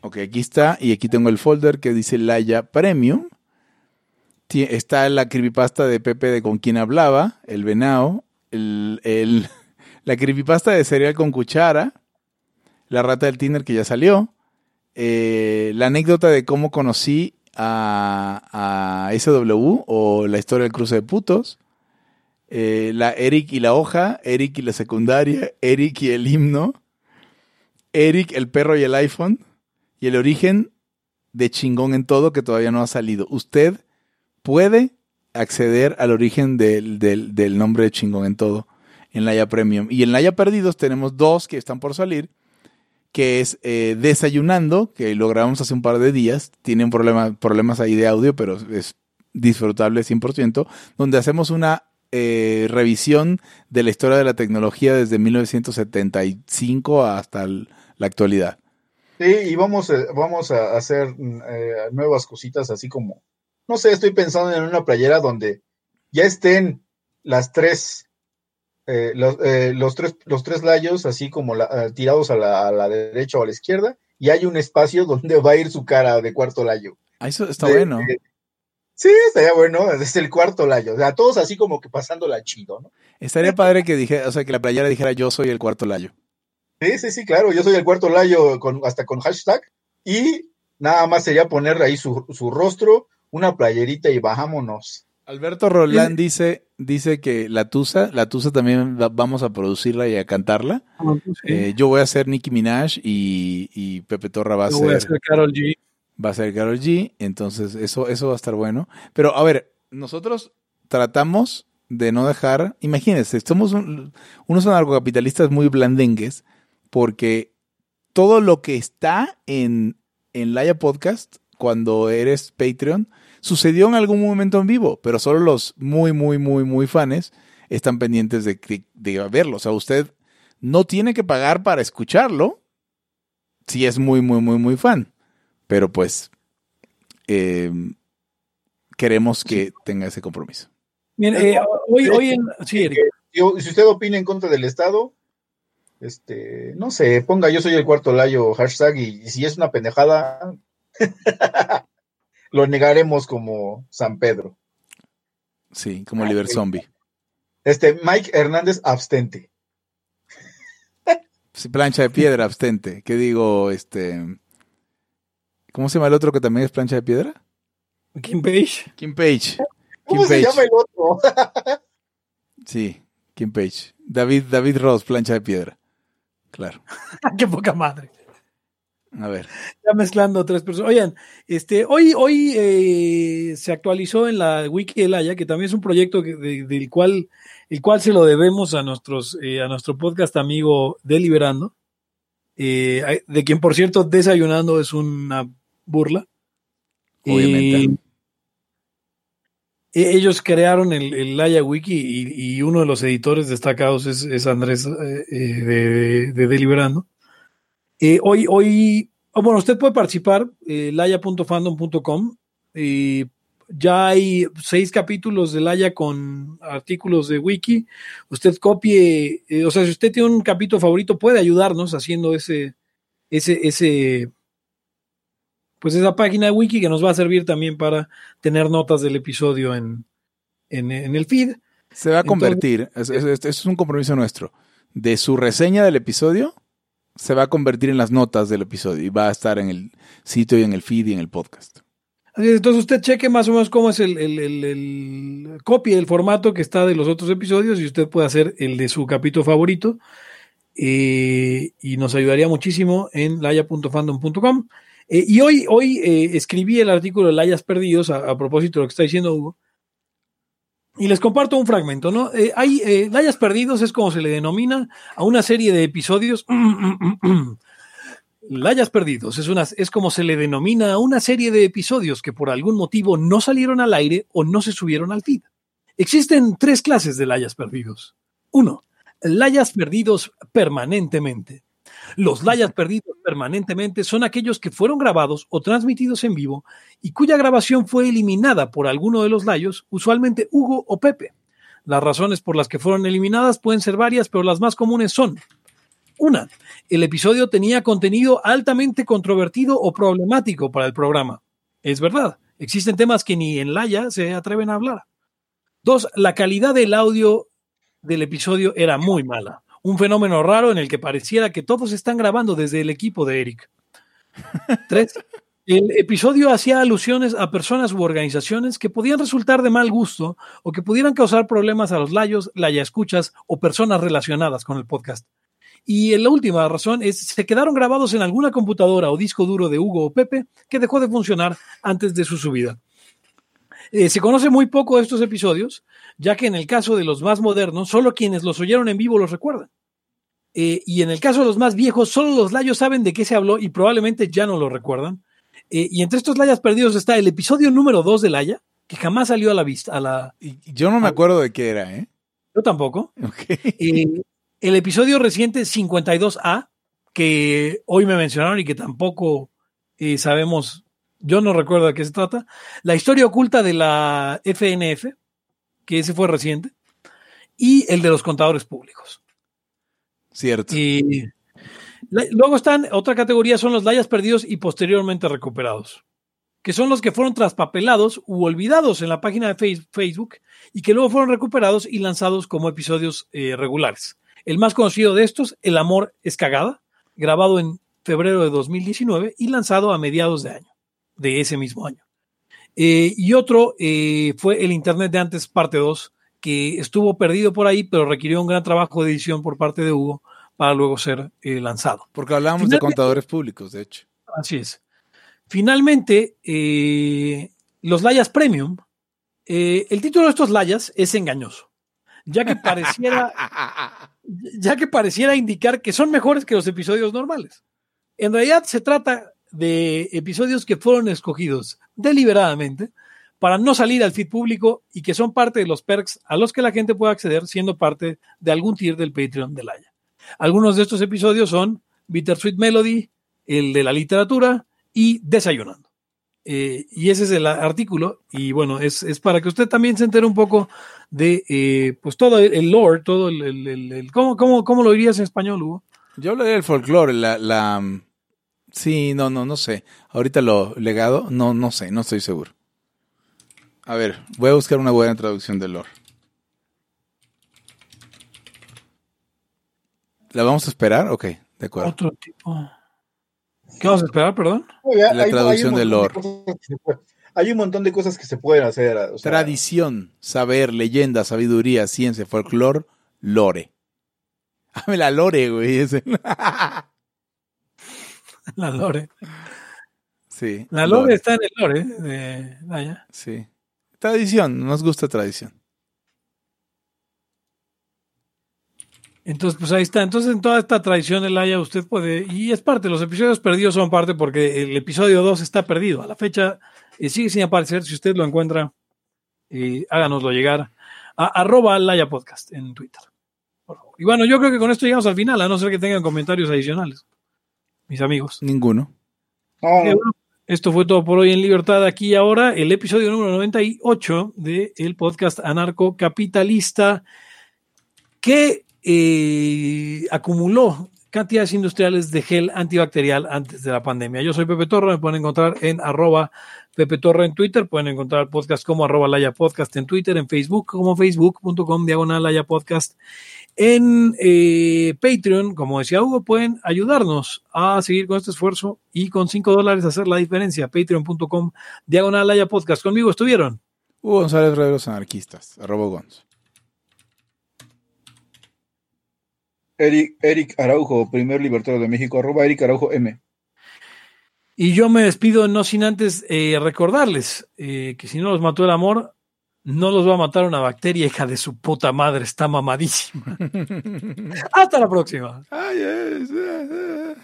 Ok, aquí está, y aquí tengo el folder que dice Laia Premium. Está la creepypasta de Pepe de Con Quien Hablaba, El Venao, la creepypasta de Cereal con Cuchara, La Rata del Tinder que ya salió, la anécdota de cómo conocí a SW o la historia del cruce de putos, la Eric y la hoja, Eric y la secundaria, Eric y el himno, Eric, el perro y el iPhone, y el origen de Chingón en Todo que todavía no ha salido. Usted puede acceder al origen del nombre de Chingón en Todo en Laia Premium. Y en Laia Perdidos tenemos 2 que están por salir, que es Desayunando, que lo grabamos hace un par de días. Tienen problemas ahí de audio, pero es disfrutable 100%, donde hacemos una revisión de la historia de la tecnología desde 1975 hasta la actualidad. Sí, y vamos a hacer nuevas cositas, así como, no sé, estoy pensando en una playera donde ya estén las 3, los tres Laios, así como tirados a la derecha o a la izquierda, y hay un espacio donde va a ir su cara de cuarto Laio. Eso está bueno. Sí, estaría bueno, es el cuarto Laio. O sea, todos así como que pasándola chido, ¿no? Estaría padre que dijera, o sea, que la playera dijera yo soy el cuarto Laio. Sí, claro, yo soy el cuarto Laio hasta con hashtag, y nada más sería poner ahí su rostro, una playerita y bajámonos. Alberto Roldán dice que la Tusa también vamos a producirla y a cantarla. Yo voy a ser Nicki Minaj y Pepe Torra va a ser... Yo voy a ser Karol G. Va a ser Karol G, entonces eso va a estar bueno. Pero a ver, nosotros tratamos de no dejar... Imagínense, somos unos anarcocapitalistas muy blandengues porque todo lo que está en Laia Podcast... cuando eres Patreon, sucedió en algún momento en vivo, pero solo los muy, muy, muy, muy fans están pendientes de verlo. O sea, usted no tiene que pagar para escucharlo, sí es muy, muy, muy, muy fan. Pero pues queremos que tenga ese compromiso. Bien, si usted opina en contra del Estado, no sé, ponga yo soy el cuarto layo hashtag y si es una pendejada, lo negaremos como San Pedro. Sí, como Liber Zombie. Mike Hernández, abstente. Plancha de piedra, abstente. ¿Qué digo? ¿Cómo se llama el otro que también es plancha de piedra? Kim Page. ¿Cómo se llama el otro? Sí, Kim Page. David Ross, plancha de piedra. Claro. ¡Qué poca madre! A ver. Ya mezclando tres personas. Oigan, hoy se actualizó en la Wiki de Laia, que también es un proyecto del cual se lo debemos a nuestro podcast amigo Deliberando, de quien, por cierto, desayunando es una burla. Obviamente. Ellos crearon el Laia Wiki y uno de los editores destacados es Andrés de Deliberando. Hoy, usted puede participar, laia.fandom.com. Ya hay 6 capítulos de Laia con artículos de Wiki. Usted copie, si usted tiene un capítulo favorito, puede ayudarnos haciendo esa página de Wiki que nos va a servir también para tener notas del episodio en el feed. Se va a convertir, es un compromiso nuestro, de su reseña del episodio. Se va a convertir en las notas del episodio y va a estar en el sitio y en el feed y en el podcast. Entonces usted cheque más o menos cómo es el copia, el formato que está de los otros episodios y usted puede hacer el de su capítulo favorito y nos ayudaría muchísimo en laia.fandom.com. Y hoy escribí el artículo de Laias Perdidos a propósito de lo que está diciendo Hugo y les comparto un fragmento, ¿no? Laias Perdidos es como se le denomina a una serie de episodios. Laias Perdidos es como se le denomina a una serie de episodios que por algún motivo no salieron al aire o no se subieron al feed. Existen 3 clases de Laias Perdidos. 1. Laias Perdidos permanentemente. Los Laias Perdidos permanentemente son aquellos que fueron grabados o transmitidos en vivo y cuya grabación fue eliminada por alguno de los Layos, usualmente Hugo o Pepe. Las razones por las que fueron eliminadas pueden ser varias, pero las más comunes son: 1. El episodio tenía contenido altamente controvertido o problemático para el programa. Es verdad, existen temas que ni en Laia se atreven a hablar. 2. La calidad del audio del episodio era muy mala. Un fenómeno raro en el que pareciera que todos están grabando desde el equipo de Eric. 3. El episodio hacía alusiones a personas u organizaciones que podían resultar de mal gusto o que pudieran causar problemas a los layos, layascuchas o personas relacionadas con el podcast. Y la última razón es se quedaron grabados en alguna computadora o disco duro de Hugo o Pepe que dejó de funcionar antes de su subida. Se conoce muy poco de estos episodios, ya que en el caso de los más modernos, solo quienes los oyeron en vivo los recuerdan. Y en el caso de los más viejos, solo los layos saben de qué se habló y probablemente ya no lo recuerdan. Y entre estos Laias Perdidos está el episodio número 2 de Laia, que jamás salió a la vista. Yo no me acuerdo de qué era, ¿eh? Yo tampoco. Okay. El episodio reciente 52A, que hoy me mencionaron y que tampoco sabemos... Yo no recuerdo de qué se trata. La historia oculta de la FNF, que ese fue reciente, y el de los contadores públicos. Cierto. Y luego están, otra categoría son los Laias Perdidos y posteriormente recuperados, que son los que fueron traspapelados u olvidados en la página de Facebook y que luego fueron recuperados y lanzados como episodios regulares. El más conocido de estos, El Amor es Cagada, grabado en febrero de 2019 y lanzado a mediados de año. De ese mismo año. Y otro fue el Internet de antes, parte 2, que estuvo perdido por ahí, pero requirió un gran trabajo de edición por parte de Hugo para luego ser lanzado. Porque hablábamos de contadores públicos, de hecho. Así es. Finalmente, los Laias Premium. El título de estos Laias es engañoso, ya que pareciera indicar que son mejores que los episodios normales. En realidad se trata de episodios que fueron escogidos deliberadamente para no salir al feed público y que son parte de los perks a los que la gente puede acceder siendo parte de algún tier del Patreon de Laia. Algunos de estos episodios son Bittersweet Melody, el de la literatura y desayunando. Y ese es el artículo, y bueno, es para que usted también se entere un poco de pues todo el lore, todo el ¿cómo lo dirías en español, Hugo? Yo hablaría del folclore, sí, no sé. Ahorita lo legado, no sé, no estoy seguro. A ver, voy a buscar una buena traducción del lore. ¿La vamos a esperar? Ok, de acuerdo. Otro tipo. ¿Qué vamos a esperar, perdón? La traducción del lore. Hay un montón de cosas que se pueden hacer. O sea, tradición, saber, leyenda, sabiduría, ciencia, folclore, lore. Dame la lore, güey. Ese. La lore. Sí. La lore está en el lore de Laia. Sí. Tradición, nos gusta tradición. Entonces, pues ahí está. Entonces, en toda esta tradición de Laia, usted puede... Y es parte, los episodios perdidos son parte porque el episodio 2 está perdido. A la fecha sigue sin aparecer. Si usted lo encuentra, háganoslo llegar a @LaiaPodcast en Twitter. Por favor. Y bueno, yo creo que con esto llegamos al final, a no ser que tengan comentarios adicionales, mis amigos. Ninguno. Bueno, esto fue todo por hoy en Libertad Aquí y Ahora, el episodio número 98 del podcast anarcocapitalista que acumuló cantidades industriales de gel antibacterial antes de la pandemia. Yo soy Pepe Torra, me pueden encontrar en @Pepe Torra en Twitter, pueden encontrar el podcast como @Laia Podcast en Twitter, en Facebook como facebook.com/Laia Podcast, en Patreon, como decía Hugo, pueden ayudarnos a seguir con este esfuerzo y con $5 hacer la diferencia, patreon.com/Laia Podcast. Conmigo estuvieron Hugo González, Rey de los Anarquistas, @Gonz. Eric Araujo, primer libertario de México, @Eric Araujo M. Y yo me despido no sin antes recordarles que si no los mató el amor, no los va a matar una bacteria, hija de su puta madre, está mamadísima. Hasta la próxima. El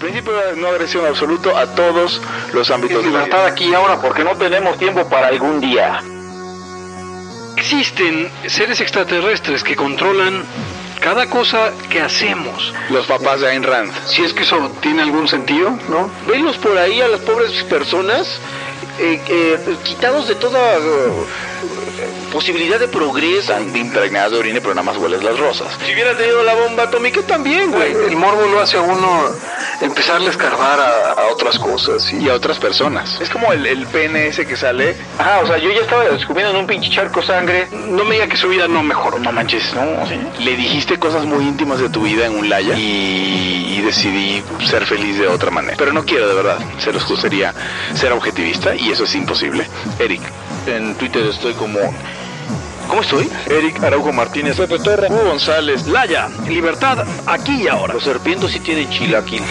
principio de no agresión absoluto a todos los ámbitos. Libertad aquí ahora porque no tenemos tiempo para algún día. Existen seres extraterrestres que controlan cada cosa que hacemos. Los papás de Ayn Rand. Si es que eso tiene algún sentido, ¿no? Venlos por ahí a las pobres personas quitados de toda posibilidad de progreso. Tan impregnado de orina, pero nada más hueles las rosas. Si hubiera tenido la bomba atómica también, güey. El morbo lo hace a uno empezarle a escarbar a otras cosas y a otras personas. Es como el pene ese que sale. Ajá, o sea, yo ya estaba descubriendo en un pinche charco sangre. No me diga que su vida no mejoró. No manches, ¿no? ¿Sí? Le dijiste cosas muy íntimas de tu vida en un Laia y decidí ser feliz de otra manera. Pero no quiero, de verdad. Se los gustaría ser objetivista y eso es imposible. Eric, en Twitter estoy como... ¿Cómo estoy? Eric Araujo Martínez, Pepe Torra, Hugo González, Laia, libertad aquí y ahora. Los serpientes sí tienen chilaquil.